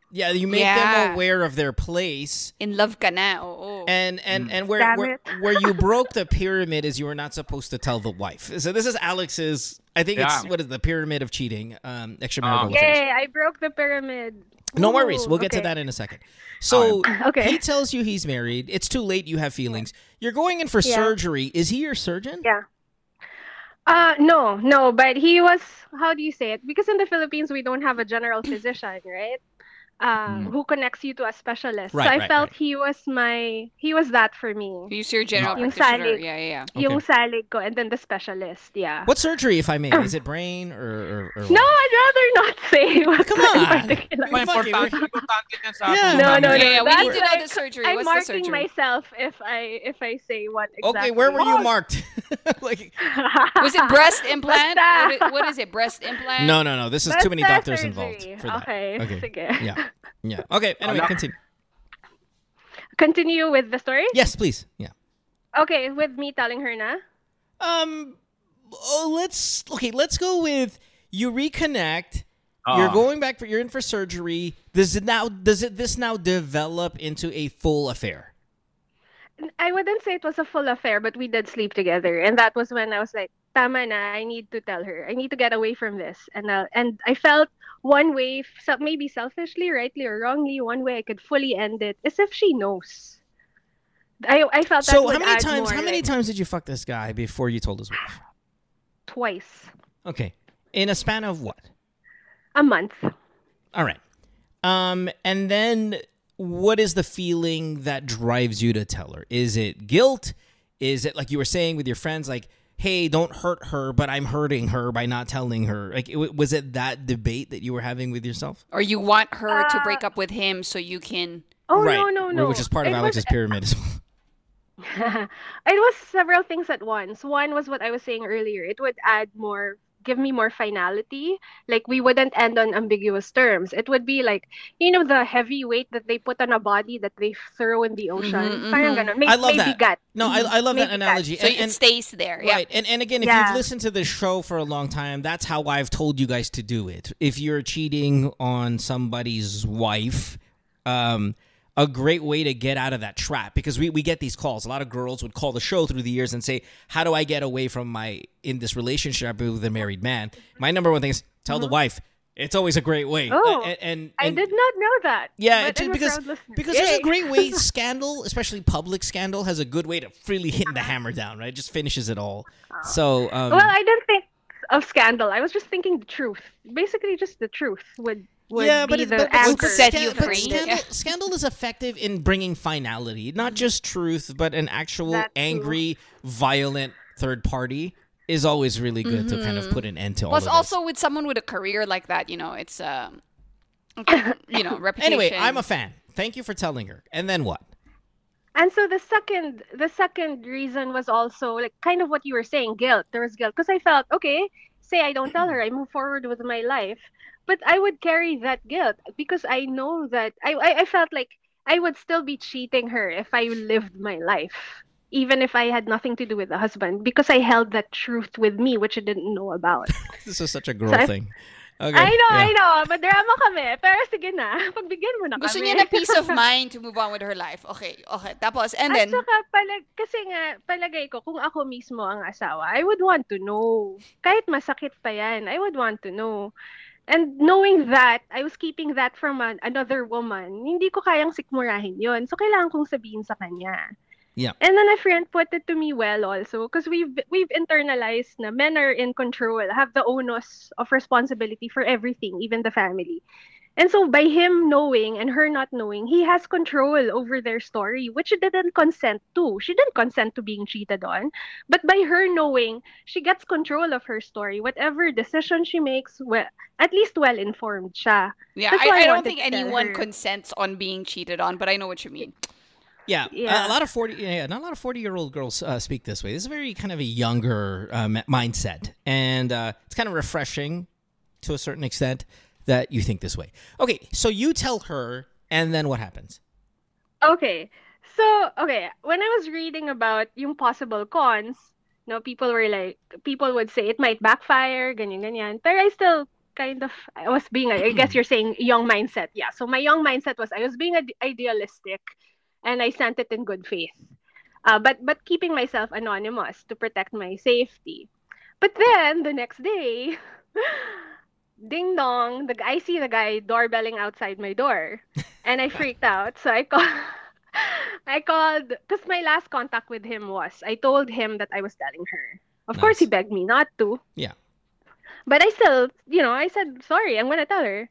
Yeah, you make yeah. them aware of their place. In love ka na. Oh, oh. And, and, mm. and where, where, where you broke the pyramid is you were not supposed to tell the wife. So this is Alex's... I think yeah. it's... What is the pyramid of cheating? Um, extramarital um, affairs. Yay, I broke the pyramid. No worries. We'll get okay. to that in a second. So um, okay. he tells you he's married. It's too late. You have feelings. You're going in for yeah. surgery. Is he your surgeon? Yeah. Uh, no, no. But he was, how do you say it? Because in the Philippines, we don't have a general physician, right? Um, mm. Who connects you to a specialist. Right, so I right, felt right. he was my, he was that for me. He's your general yung practitioner. Salig, yeah, yeah, yeah. Yung okay. salig ko, and then the specialist, yeah. What surgery, if I may? Is it brain or... or, or no, I'd rather not say. What's Come on. yeah. No, no, no. Yeah, yeah, we need to know the surgery. I'm What's marking the surgery? myself if I if I say what exactly. Okay, where were you marked? like, was it breast implant? What, what is it, breast implant? No, no, no. This is Basta too many doctors surgery. involved for that. Okay, okay. Yeah. Yeah. Okay. Anyway, continue. Continue with the story? Yes, please. Yeah. Okay, with me telling her na? Um, oh, let's, okay, let's go with you reconnect. Uh, you're going back for, you're in for surgery. Does it now, does it, this now develop into a full affair? I wouldn't say it was a full affair, but we did sleep together. And that was when I was like, tama na, I need to tell her. I need to get away from this. And uh, and I felt one way, so maybe selfishly, rightly or wrongly, one way I could fully end it is if she knows. I I felt that. So how many times? How many times did you fuck this guy before you told his wife? Twice. Okay, in a span of what? A month. All right. Um, and then what is the feeling that drives you to tell her? Is it guilt? Is it like you were saying with your friends, like? Hey, don't hurt her, but I'm hurting her by not telling her. Like, was it that debate that you were having with yourself? Or you want her uh, to break up with him so you can... Oh, right. no, no, no. Which is part of it Alex's was... pyramid as well. It was several things at once. One was what I was saying earlier. It would add more... give me more finality. Like, we wouldn't end on ambiguous terms. It would be like, you know, the heavy weight that they put on a body that they throw in the ocean. Mm-hmm, mm-hmm. Maybe, I love maybe that. Gut. No, mm-hmm. I, I love maybe that analogy. So and, it and, stays there. Right. Yeah. And, and again, if yeah. you've listened to this show for a long time, that's how I've told you guys to do it. If you're cheating on somebody's wife, um, a great way to get out of that trap, because we, we get these calls. A lot of girls would call the show through the years and say, how do I get away from my, in this relationship with a married man? My number one thing is tell mm-hmm. the wife. It's always a great way. Oh, and, and, and, I did not know that. Yeah, it, because, because there's a great way. Scandal, especially public scandal, has a good way to freely hit the hammer down, right? It just finishes it all. Oh. So, um, well, I didn't think of scandal. I was just thinking the truth. Basically, just the truth would... Yeah, but, it, but, but, scandal, but scandal, scandal is effective in bringing finality, not just truth, but an actual That's angry, true. violent third party is always really good mm-hmm. to kind of put an end to all Plus, of this. Plus, also with someone with a career like that, you know, it's, um, you know, reputation. Anyway, I'm a fan. Thank you for telling her. And then what? And so the second, the second reason was also like kind of what you were saying, guilt. There was guilt because I felt, okay, say I don't tell her, I move forward with my life. But I would carry that guilt because I know that I, I, I felt like I would still be cheating her if I lived my life, even if I had nothing to do with the husband, because I held that truth with me, which I didn't know about. This is such a girl so thing. Okay, I know, yeah. I know. Madrama kami. Pero sige na. Pagbigyan mo na kami. Gusto niya na peace of mind to move on with her life. Okay, okay. Tapos, and then... At saka, palag kasi nga, palagay ko, kung ako mismo ang asawa, I would want to know. Kahit masakit pa yan, I would want to know. And knowing that, I was keeping that from an, another woman, hindi ko kayang sikmurahin yun. So, kailangan kong sabihin sa kanya. Yeah. And then a friend put it to me well also, because we've we've internalized na men are in control, have the onus of responsibility for everything, even the family. And so by him knowing and her not knowing, he has control over their story, which she didn't consent to. She didn't consent to being cheated on. But by her knowing, she gets control of her story. Whatever decision she makes, well, at least well-informed siya. Yeah, I, I don't think anyone her. consents on being cheated on, but I know what you mean. Yeah, yeah. A, a lot of forty, yeah, not a lot of forty-year-old girls uh, speak this way. This is very kind of a younger uh, mindset. And uh, it's kind of refreshing to a certain extent that you think this way. Okay, so you tell her, and then what happens? Okay, so, okay, when I was reading about yung possible cons, you know, people were like, people would say it might backfire, ganyan, ganyan. But I still kind of, I was being, I guess you're saying young mindset. Yeah, so my young mindset was, I was being idealistic, and I sent it in good faith. Uh, but, but keeping myself anonymous to protect my safety. But then, the next day... Ding dong, the, I see the guy doorbelling outside my door. And I freaked out. So I called, I called, because my last contact with him was, I told him that I was telling her. Of nice. course, he begged me not to. Yeah. But I still, you know, I said, sorry, I'm going to tell her.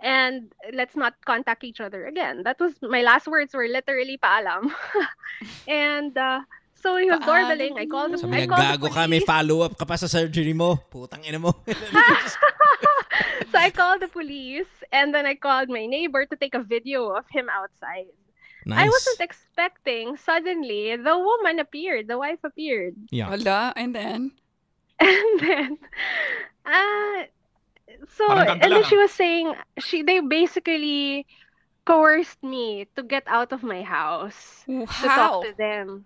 And let's not contact each other again. That was, my last words were literally paalam. And, uh, so he was doorbelling. I called him. So I called the police. Ka, may follow-up ka pa sa surgery mo. Putang ina mo. So I called the police, and then I called my neighbor to take a video of him outside. Nice. I wasn't expecting. Suddenly, the woman appeared. The wife appeared. Yeah. Wala, and then? And then, uh, so and then she was saying she they basically coerced me to get out of my house. How? To talk to them.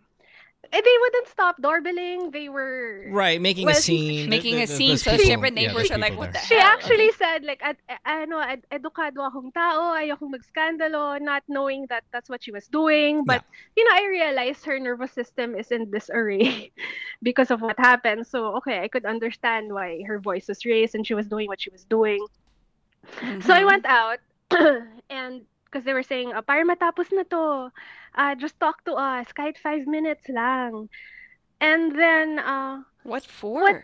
They wouldn't stop doorbelling. They were... Right, making well, a scene. Making the, the, the, a scene. So, different neighbors yeah, are like, what the she hell? She actually okay. said, like, ad, ano, ad, edukado akong tao, ayokong mag-skandalo, not knowing that that's what she was doing. But, yeah. you know, I realized her nervous system is in disarray because of what happened. So, okay, I could understand why her voice was raised and she was doing what she was doing. Mm-hmm. So, I went out and... Because they were saying, oh, para matapos na to. Uh, just talk to us. Kahit five minutes lang. And then... Uh, what for? What,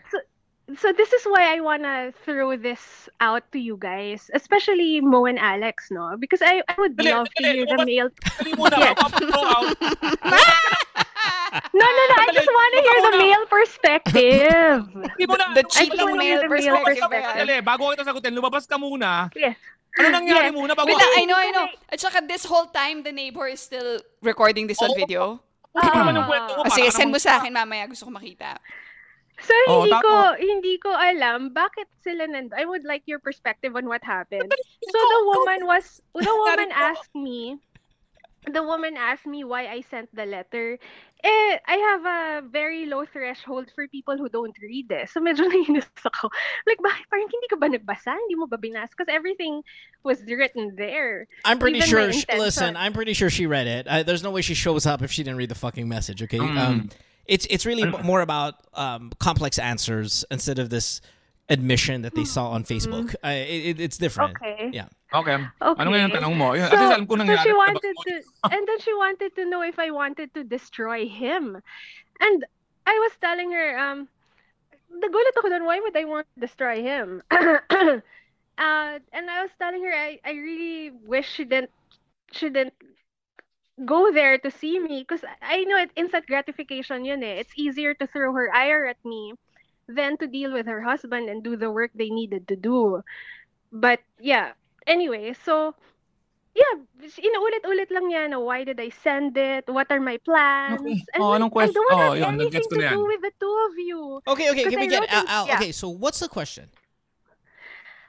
so this is why I want to throw this out to you guys. Especially Mo and Alex, no? Because I, I would love to hear the male... Yes. No, no, no. I just want to hear the male perspective. The, the cheating male perspective. Bago kita sagutin, lumabas ka muna. Yes. Ano nangyari yes. muna bago? Wait, I know, I know. At saka this whole time, the neighbor is still recording this on oh, video. Oo. Oh, oh, sige, send mo sa akin mamaya. Gusto ko makita. So, oh, hindi, ko, hindi ko alam bakit sila nand... I would like your perspective on what happened. So, the woman was... The woman asked me... The woman asked me why I sent the letter. Eh, I have a very low threshold for people who don't read eh. So medyo nainis ako. Like, bakit? Parang hindi ka ba nagbasa? Hindi mo ba binasa? Because everything was written there. I'm pretty sure, she, listen, I'm pretty sure she read it. Uh, there's no way she shows up if she didn't read the fucking message, okay? Mm. Um, it's it's really more about um, complex answers instead of this admission that they saw on Facebook. Mm. Uh, it, it's different. Okay. Yeah. Okay. Okay. Ano yung tanong mo? So, alam ko nangyari, so she wanted to, and then she wanted to know if I wanted to destroy him. And I was telling her, um, nagulat ako doon, why would I want to destroy him? uh, and I was telling her, I, I really wish she didn't, she didn't go there to see me. Because I know it, instant gratification yun eh. It's easier to throw her ire at me than to deal with her husband and do the work they needed to do. But yeah. Anyway, so, yeah, inuulit-ulit lang yan. Why did I send it? What are my plans? Okay. Oh, anong question? I don't oh, have yun, anything to do with the two of you. Okay, okay, can we get out? Uh, yeah. Okay, so what's the question?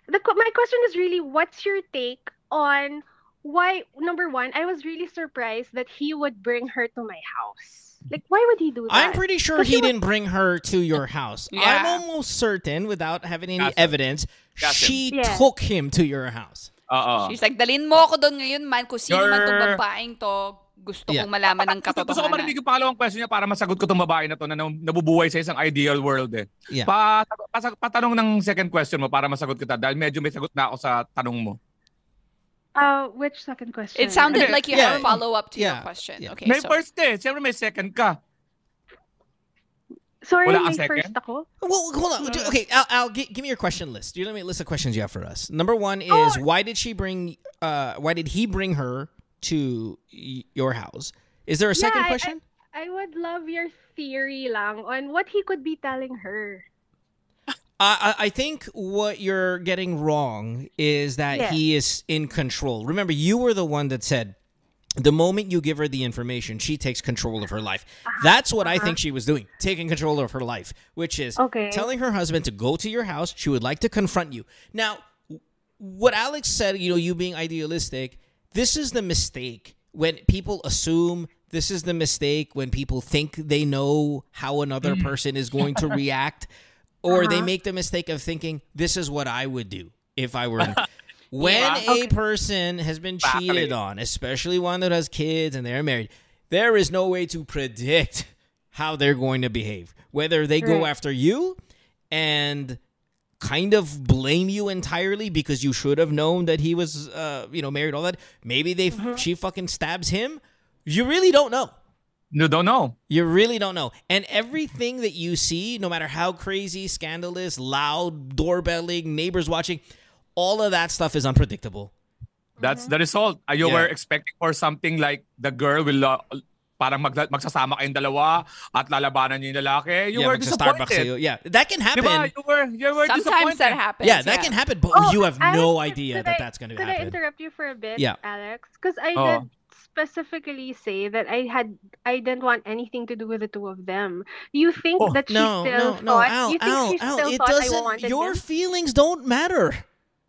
The My question is really, what's your take on why, number one, I was really surprised that he would bring her to my house. Like, why would he do that? I'm pretty sure he, he didn't would... bring her to your house. Yeah. I'm almost certain, without having any gotcha. evidence, gotcha. she yeah. took him to your house. Uh-oh. She's like, dalin mo ako doon ngayon, man, kung sino man itong babaeng to, gusto yeah. kong malaman ng katotohanan. Gusto ko marinig yung pangalawang question niya para masagot ko itong babae na to na nabubuhay sa isang ideal world eh. Yeah. Pa, pa, patanong ng second question mo para masagot kita dahil medyo may sagot na ako sa tanong mo. Uh, which second question? It sounded like you yeah. had a follow-up to yeah. your question. Yeah. Okay, may so. first eh. Siyempre may second ka. Sorry, may first ako? Well, hold on. Mm-hmm. Okay, I'll, I'll give, give me your question list. You let me list the questions you have for us. Number one is oh. why did she bring? Uh, why did he bring her to y your house? Is there a yeah, second I, question? I, I would love your theory, lang, on what he could be telling her. Uh, I think what you're getting wrong is that yeah. he is in control. Remember, you were the one that said, the moment you give her the information, she takes control of her life. That's what uh-huh. I think she was doing, taking control of her life, which is okay. telling her husband to go to your house. She would like to confront you. Now, what Alex said, you know, you being idealistic, this is the mistake when people assume. This is the mistake when people think they know how another person is going to react. Or uh-huh. they make the mistake of thinking, this is what I would do if I were in. When yeah, okay. a person has been cheated on, especially one that has kids and they're married, there is no way to predict how they're going to behave. Whether they right. go after you and kind of blame you entirely because you should have known that he was uh, you know, married, all that. Maybe they mm-hmm. she fucking stabs him. You really don't know. You don't know. You really don't know. And everything that you see, no matter how crazy, scandalous, loud, doorbelling, neighbors watching, all of that stuff is unpredictable. That's the result. You yeah. were expecting for something like the girl will uh, parang mag magsasama kayong dalawa at lalabanan yung lalaki. You yeah, were disappointed. Yeah, that can happen. Diba? You were, you were Sometimes that happens. Yeah, that yeah. can happen, but oh, you have Alex, no idea that I, that's going to happen. Could I interrupt you for a bit, yeah. Alex? Because I oh. did... specifically say that I had I didn't want anything to do with the two of them. You think oh, that she no, still no, no, thought ow, you think ow, she ow, still it thought doesn't, I wanted your them? Feelings don't matter.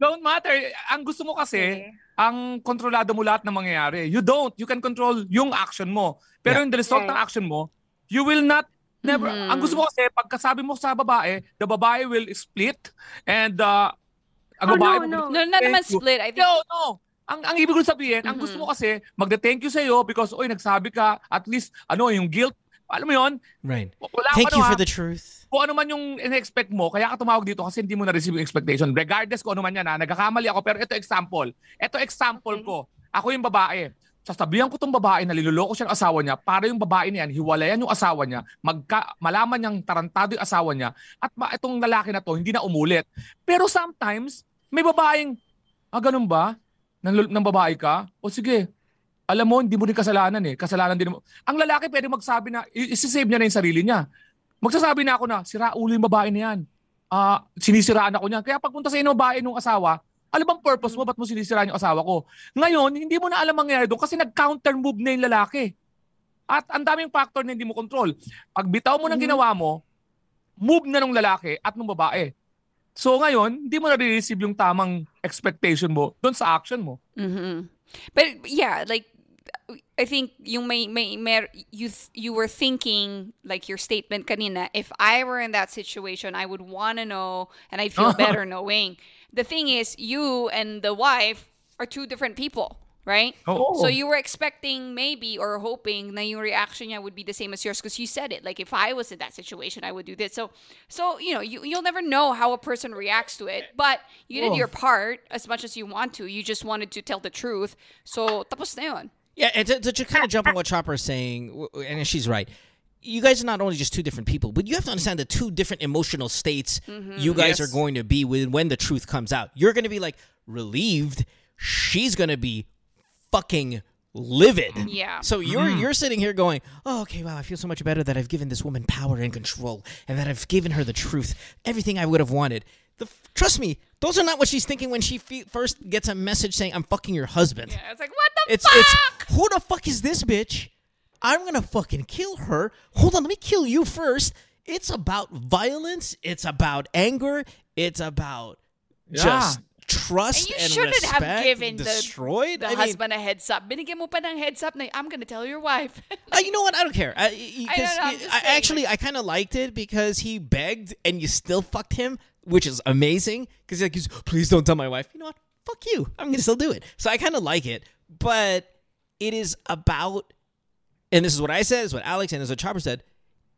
Don't matter. Ang gusto mo kasi, okay. ang kontrolado mo lahat na mangyayari. You don't. You can control yung action mo. Pero yeah. yung result right. ng action mo, you will not never. Mm-hmm. Ang gusto mo kasi, pagkasabi mo sa babae, the babae will split and uh, ang oh, babae no, no. No, not naman split. I think. No, no. Ang, ang ibig ko sabihin, mm-hmm. ang gusto mo kasi, magda-thank you sa'yo because, oy, nagsabi ka, at least, ano, yung guilt, alam mo yun? Right. Wala, thank ano, you for ha? The truth. Kung ano man yung in-expect mo, kaya ka tumawag dito kasi hindi mo na-receive yung expectation. Regardless kung ano man yan, ha? Nagkakamali ako, pero ito example. Ito example okay. ko. Ako yung babae. Sasabihan ko tong babae na niloloko siya ng asawa niya para yung babae niyan, hiwalayan yung asawa niya, magka, malaman niyang tarantado yung asawa niya, at ma, itong lalaki na to, hindi na umulit. Pero sometimes, may babaeng, ah, ganun ba? Ng, ng babae ka, o sige, alam mo, hindi mo rin kasalanan eh. Kasalanan din mo. Ang lalaki pwede magsabi na, isisave niya na yung sarili niya. Magsasabi na ako na, sira ulo yung babae na yan. Uh, sinisiraan ako niya. Kaya pagpunta sa inong babae nung asawa, alam bang purpose mo, ba't mo sinisiraan yung asawa ko? Ngayon, hindi mo na alam mangyayari doon kasi nag-counter move na yung lalaki. At ang daming factor na hindi mo control. Pag bitaw mo ng ginawa mo, move na nung lalaki at nung babae. So ngayon, hindi mo na receive yung tamang expectation mo doon sa action mo. Mm-hmm. But yeah, like I think you may, may, may you you were thinking like your statement kanina, if I were in that situation, I would want to know and I feel better knowing. The thing is, you and the wife are two different people, right? Oh. So you were expecting maybe or hoping that your reaction would be the same as yours because you said it. Like, if I was in that situation, I would do this. So, so you know, you, you'll never know how a person reacts to it. But you did oh. your part as much as you want to. You just wanted to tell the truth. So, tapos na yun. Yeah, and to, to kind of jump on what Chopper is saying, and she's right. You guys are not only just two different people, but you have to understand the two different emotional states mm-hmm. you guys yes. are going to be with when the truth comes out. You're going to be, like, relieved. She's going to be fucking livid. Yeah. So you're you're sitting here going, oh, okay, wow, I feel so much better that I've given this woman power and control and that I've given her the truth, everything I would have wanted. The, trust me, those are not what she's thinking when she fe first gets a message saying, I'm fucking your husband. Yeah, it's like, what the it's, fuck? It's, who the fuck is this bitch? I'm going to fucking kill her. Hold on, let me kill you first. It's about violence. It's about anger. It's about yeah. just... trust and, you and shouldn't respect have given destroyed. The, the I mean, husband a heads up. Binigyan mo pa ng heads up na I'm gonna tell your wife. Like, uh, you know what? I don't care. I, I, don't know, I actually I kind of liked it because he begged and you still fucked him, which is amazing. Because like, please don't tell my wife. You know what? Fuck you. I'm gonna still do it. So I kind of like it, but it is about, and this is what I said, this is what Alex and this is what Chopper said.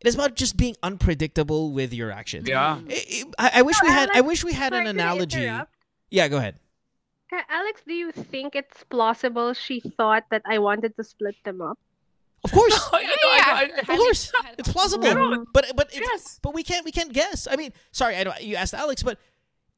It is about just being unpredictable with your actions. Yeah. It, it, I, I wish no, we had. Alex, I wish we had an analogy. Yeah, go ahead. Alex, do you think it's plausible she thought that I wanted to split them up? Of course. No, yeah, no, yeah. I, I, of course. It's plausible. No, but but it's, yes. but we can't we can't guess. I mean, sorry, I know you asked Alex, but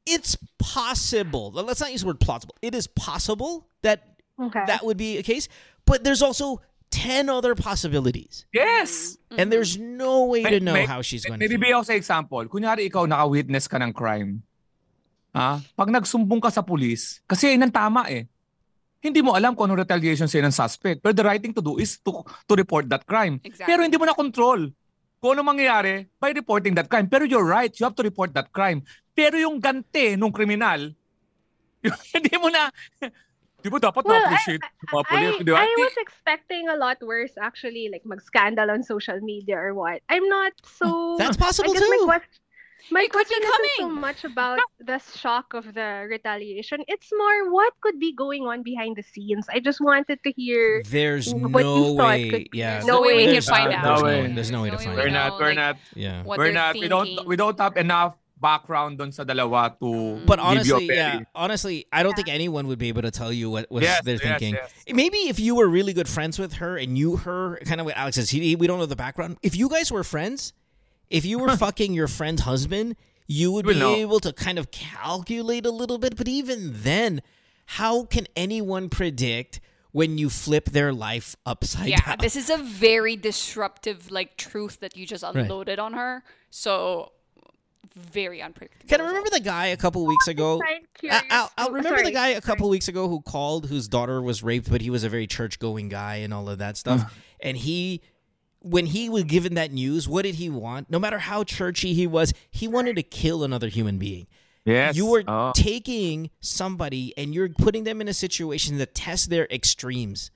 it's possible. Let's not use the word plausible. It is possible that okay. that would be a case, but there's also ten other possibilities. Yes. Mm-hmm. And there's no way may, to know may, how she's going may, to. Maybe also example. Kunyari ikaw naka-witness ka ng crime. Ah, pag nagsumbong ka sa pulis, kasi yun ang tama eh. Hindi mo alam kung ano retaliation sa'yo ng suspect. Pero the right thing to do is to to report that crime. Exactly. Pero hindi mo na-control kung ano mangyayari by reporting that crime. Pero you're right, you have to report that crime. Pero yung ganti nung kriminal, hindi mo na... Di ba dapat well, na-appreciate? I, I, I, I was expecting a lot worse actually, like mag-scandal on social media or what. I'm not so... That's possible too. My question, my it question isn't so much about the shock of the retaliation. It's more what could be going on behind the scenes. I just wanted to hear There's what no you thought way. Could, yeah. There's no way we can find out. There's no way. There's no way to find out. We're not, we're not. Yeah. We're not. We don't, we don't have enough background on sa dalawa to but honestly yeah honestly I don't yeah. think anyone would be able to tell you what was yes, they're thinking yes, yes. Maybe if you were really good friends with her and knew her kind of what Alex says he, we don't know the background if you guys were friends if you were fucking your friend's husband you would you be know. Able to kind of calculate a little bit but even then how can anyone predict when you flip their life upside yeah, down. Yeah, this is a very disruptive like truth that you just unloaded right. on her so very unpredictable. Can I remember the guy a couple weeks ago? I, I'll, I'll remember sorry, the guy a couple sorry. weeks ago who called, whose daughter was raped, but he was a very church-going guy and all of that stuff. Mm. And he, when he was given that news, what did he want? No matter how churchy he was, he wanted to kill another human being. Yes. You were oh. taking somebody and you're putting them in a situation to test their extremes.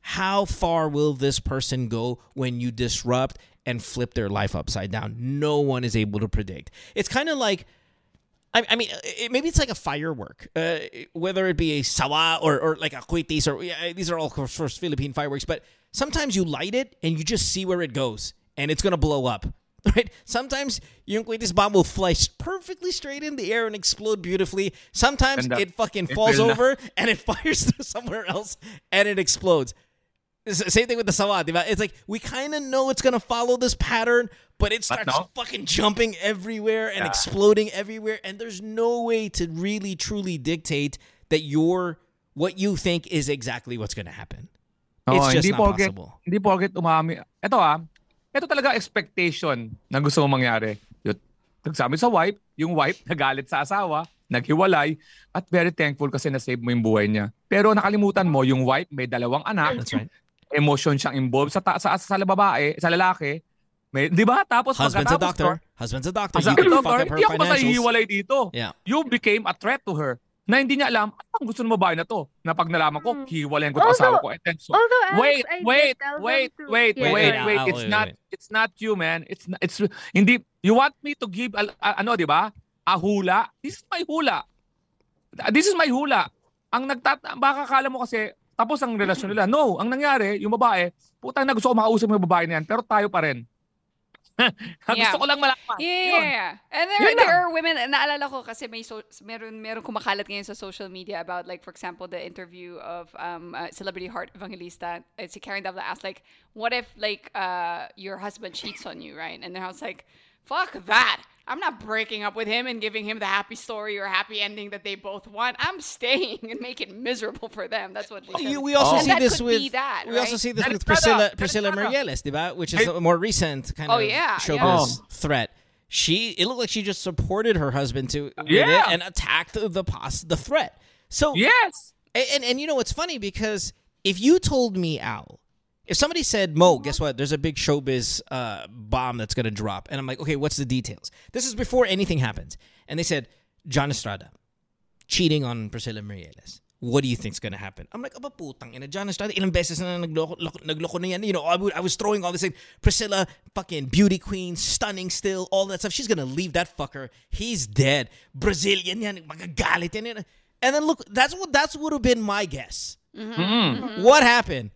How far will this person go when you disrupt and flip their life upside down? No one is able to predict. It's kind of like, I, I mean, it, maybe it's like a firework, uh, whether it be a sawa or, or like a cuitis, or yeah, these are all for, for Philippine fireworks, but sometimes you light it and you just see where it goes and it's going to blow up. Right? Sometimes yung cuitis bomb will fly perfectly straight in the air and explode beautifully. Sometimes up, it fucking it falls over up. and it fires through somewhere else and it explodes. Same thing with the sawa, diba? It's like, we kind of know it's going to follow this pattern, but it starts but no. fucking jumping everywhere and yeah. exploding everywhere, and there's no way to really, truly dictate that your what you think is exactly what's going to happen. Oh, it's just not porket, possible. Hindi porket umami. Ito ah, ito talaga expectation na gusto mong mangyari. Nagsabi sa wife, yung wife nagalit sa asawa, naghiwalay, at very thankful kasi nasave mo yung buhay niya. Pero nakalimutan mo, yung wife may dalawang anak. That's right. Emotion siyang involved sa ta- sa sa babae, sa lalaki. May, 'di ba? Tapos husband's a doctor. Husband's a doctor. You can fuck up her financials. Dito. Yeah. You became a threat to her. Na hindi niya alam, ang gusto ng babae na to. Na pag nalaman ko, hiwalayan ko 'tong asawa ko. And then, so, although, Alex, wait, wait, wait, to... wait, yeah. wait, wait, wait. It's not it's not you, man. It's not, it's hindi you want me to give a, a, ano, 'di ba? A hula. This is my hula. This is my hula. Ang nagtat baka kala mo kasi tapos ang relasyon nila. No, ang nangyari, yung babae, puta na gusto ko makausap yung babae na yan, pero tayo pa rin. Gusto ko lang malaman. Yeah, yeah, yeah. And there, there are women, naalala ko kasi may so, meron, meron kumakalat ngayon sa social media about like, for example, the interview of um, uh, celebrity heart evangelista. Si Karen Davila asked like, what if like uh, your husband cheats on you, right? And then I was like, fuck that. I'm not breaking up with him and giving him the happy story or happy ending that they both want. I'm staying and making it miserable for them. That's what they said. We also oh. see this with that, we right? also see this that with Priscilla Priscilla Merieles, diba? Which is a more recent kind oh, of yeah, showbiz yeah. Oh. threat. She it looked like she just supported her husband to yeah. it and attacked the pos the threat. So yes, and, and and you know what's funny because if you told me Al. If somebody said, Mo, guess what? There's a big showbiz uh, bomb that's going to drop. And I'm like, okay, what's the details? This is before anything happens. And they said, John Estrada, cheating on Priscilla Merieles. What do you think's going to happen? I'm like, aba putang ina, John Estrada, ilang beses na nagloko, nagloko na yan. You know, I, would, I was throwing all this in. Priscilla, fucking beauty queen, stunning still, all that stuff. She's going to leave that fucker. He's dead. Brazilian yan, magagalit yan. And then look, that's what that's would have been my guess. Mm-hmm. Mm-hmm. What happened?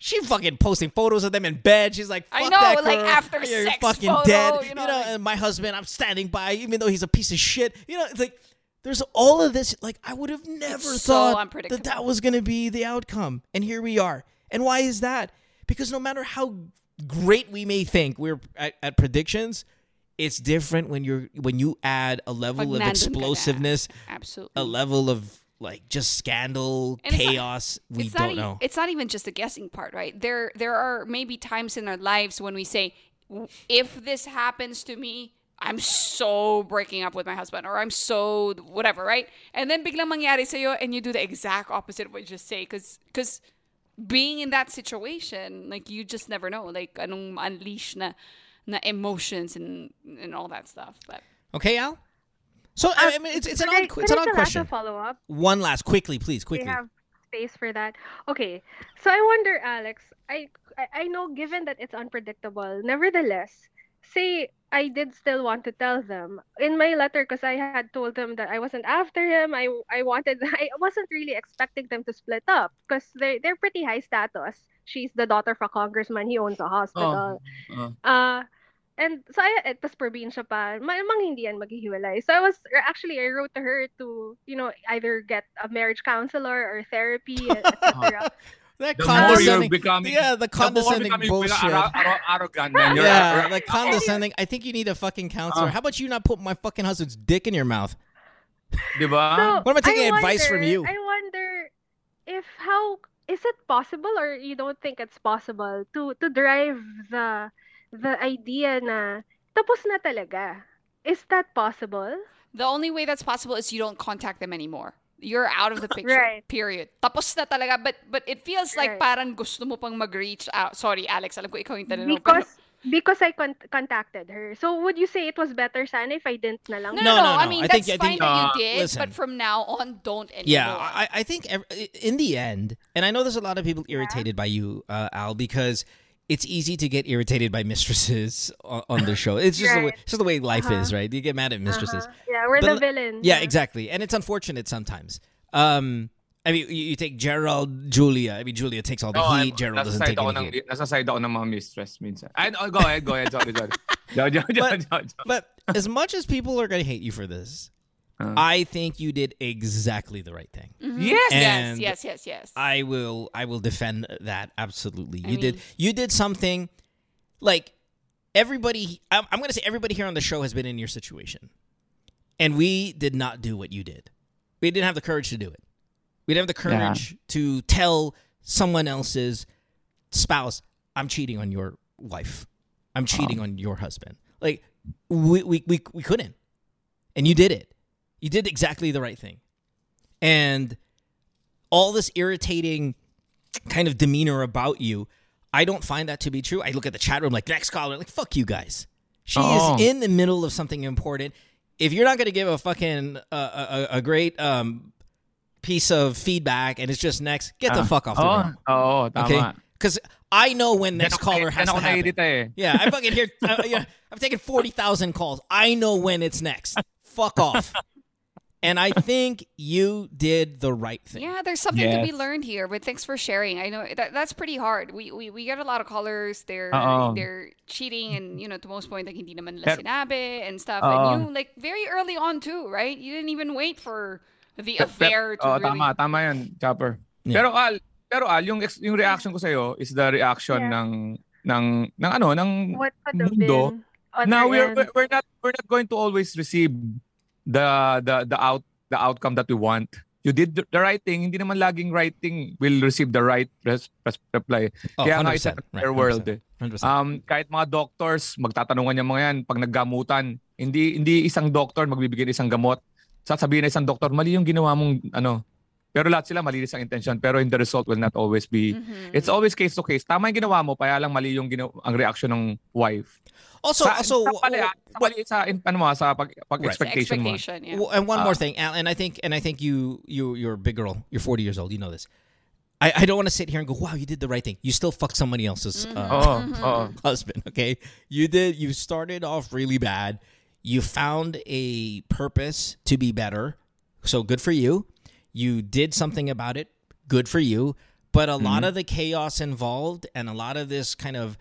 She fucking posting photos of them in bed. She's like, fuck I know, that girl. Like after You're sex fucking photo, dead. You know, you know and my husband, I'm standing by, even though he's a piece of shit. You know, it's like, there's all of this. Like, I would have never thought so that that was going to be the outcome. And here we are. And why is that? Because no matter how great we may think we're at, at predictions, it's different when you're when you add a level Pag of explosiveness, absolutely, a level of like just scandal, and chaos. It's not, we it's don't not, know. It's not even just the guessing part, right? There, there are maybe times in our lives when we say, "If this happens to me, I'm so breaking up with my husband," or "I'm so whatever," right? And then biglang mangyari sa'yo, and you do the exact opposite of what you just say, because because being in that situation, like you just never know, like anong unleash na. The emotions and, and all that stuff, but okay, Al. So uh, I mean, it's it's an odd it's an odd question. Follow up. One last, quickly, please, quickly. We have space for that. Okay, so I wonder, Alex. I I know, given that it's unpredictable. Nevertheless, say I did still want to tell them in my letter, because I had told them that I wasn't after him. I I wanted I wasn't really expecting them to split up because they they're pretty high status. She's the daughter of a congressman. He owns a hospital. Oh, uh. uh And so I, tas probinsya pa, malamang hindi yan maghihiwalay. So I was, actually, I wrote to her to, you know, either get a marriage counselor or therapy, et cetera. The more you're becoming, yeah, the condescending the bullshit. Ar- ar- arrogant, man. You're yeah, ar- the condescending. I think you need a fucking counselor. Uh, How about you not put my fucking husband's dick in your mouth? Diba? So what am I taking I wonder, advice from you? I wonder if how, is it possible or you don't think it's possible to, to drive the... the idea na tapos na talaga. Is that possible? The only way that's possible is you don't contact them anymore. You're out of the picture. Right. Period. Tapos na talaga. But but it feels like right. Parang gusto mo pang mag-reach out. Sorry, Alex. Alam ko ikaw yung tanong. Because pero... because I con- contacted her. So would you say it was better sana if I didn't na lang? No, no, no. no, no. I mean, I that's think, fine I think, that you did. Uh, but from now on, don't anymore. Yeah, I, I think every, in the end, and I know there's a lot of people irritated yeah. by you, uh, Al, because... it's easy to get irritated by mistresses on the show. It's just, right. the, way, just the way life uh-huh. is, right? You get mad at mistresses. Uh-huh. Yeah, we're but, the villains. Yeah, exactly. And it's unfortunate sometimes. Um, I mean, you, you take Gerald, Julia. I mean, Julia takes all the no, heat. I'm, Gerald doesn't take any ng, heat. Nasasayda ako ng mga mistress minsan. I, oh, go ahead, go ahead. Sorry, sorry. But, but, but as much as people are going to hate you for this, uh-huh. I think you did exactly the right thing. Mm-hmm. Yes, and yes, yes, yes, yes. I will, I will defend that absolutely. I you mean, did, you did something like everybody. I'm, I'm going to say everybody here on the show has been in your situation, and we did not do what you did. We didn't have the courage to do it. We didn't have the courage yeah. to tell someone else's spouse, "I'm cheating on your wife. I'm cheating oh. on your husband." Like we, we, we, we couldn't, and you did it. You did exactly the right thing. And all this irritating kind of demeanor about you, I don't find that to be true. I look at the chat room like, next caller, like, fuck you guys. She oh. is in the middle of something important. If you're not going to give a fucking, uh, a, a great um, piece of feedback and it's just next, get the uh, fuck off the oh, room. Oh, oh, okay? Because I know when next caller has to happen. Yeah, I fucking hear, uh, yeah, I've taken forty thousand calls. I know when it's next. Fuck off. And I think you did the right thing. Yeah, there's something yes. to be learned here, but thanks for sharing. I know that, that's pretty hard. We, we we get a lot of callers. They're uh-oh. they're cheating and, you know, to most point, like, hindi naman nila sinabi and stuff. Uh-oh. And you, like, very early on too, right? You didn't even wait for the affair to oh, really... Tama, tama yan, Chopper. Yeah. Pero Al, pero Al, yung, ex, yung reaction ko sa'yo is the reaction yeah. ng, ng, ng ano, ng mundo. Now, we're, we're, not, we're not going to always receive... The the the out the outcome that we want. You did the, the right thing. Hindi naman laging right thing will receive the right res, res, reply. Oh, kaya one hundred percent, na fair right, world. Eh. Um, kahit mga doctors, magtatanungan yung mga yan pag naggamutan. Hindi hindi isang doctor magbibigay ng isang gamot. Sasabihin na isang doctor, mali yung ginawa mong ano. Pero lahat sila mali ang intention. Pero in the result will not always be. Mm-hmm. It's always case to case. Tama yung ginawa mo, kaya lang mali yung ginawa, ang reaction ng wife. Also, sa, also, sa pali, sa pali, sa, ano, sa pag, pag right. expectation, expectation mo. Yeah. Well, and one uh, more thing, Al, and I think, and I think you, you, you're a big girl. You're forty years old. You know this. I, I don't want to sit here and go, "Wow, you did the right thing." You still fucked somebody else's mm-hmm. Uh, mm-hmm. Uh, husband. Okay, you did. You started off really bad. You found a purpose to be better. So good for you. You did something about it. Good for you. But a mm-hmm. lot of the chaos involved and a lot of this kind of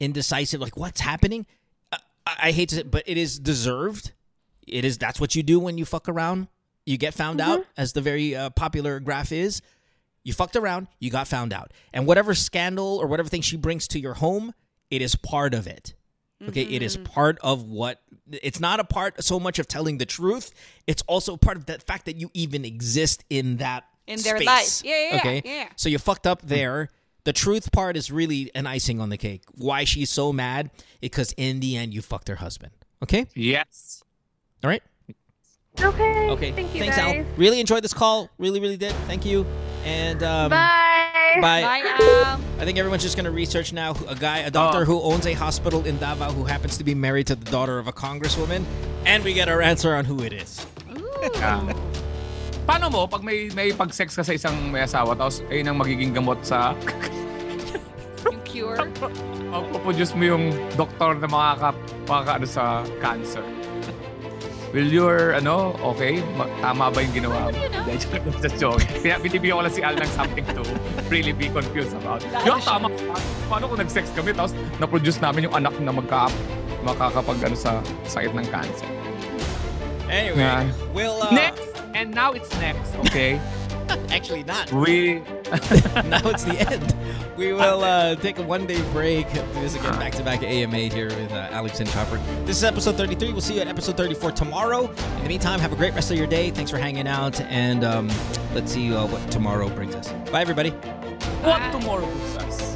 indecisive, like what's happening? I, I hate to say, but it is deserved. It is. That's what you do when you fuck around. You get found mm-hmm. out, as the very uh, popular graph is. You fucked around, you got found out. And whatever scandal or whatever thing she brings to your home, it is part of it. Okay, mm-hmm. It is part of what, it's not a part so much of telling the truth, it's also part of the fact that you even exist in that in their space. Life. Yeah, yeah, okay? yeah. So you fucked up there. The truth part is really an icing on the cake. Why she's so mad, because in the end, you fucked her husband. Okay? Yes. All right? Okay. Okay. Thank you, Thanks, guys. Al. Really enjoyed this call. Really, really did. Thank you. And um, bye. Bye. Bye, Al. I think everyone's just going to research now a guy, a doctor oh. who owns a hospital in Davao who happens to be married to the daughter of a congresswoman. And we get our answer on who it is. Paano mo pag may, may pag-sex ka sa isang may asawa tapos ayun ang magiging gamot sa... yung cure? Magpuproduce mo yung doktor na makaka-ano sa cancer. Will your, ano, okay? Tama ba yung ginawa mo? Just joke. Binibigyan ko lang si Al ng something to really be confused about. Yung tama, paano kung nag-sex kami tapos na-produce namin yung anak na magka makakapag-ano sa sakit ng cancer? Anyway, yeah. we'll... Uh... Next! And now it's next, okay? Actually not. We... now it's the end. We will uh, take a one-day break. Do this again back-to-back A M A here with uh, Alex and Chopper. This is episode thirty-three. We'll see you at episode thirty-four tomorrow. In the meantime, have a great rest of your day. Thanks for hanging out. And um, let's see uh, what tomorrow brings us. Bye, everybody. Bye. What tomorrow brings us?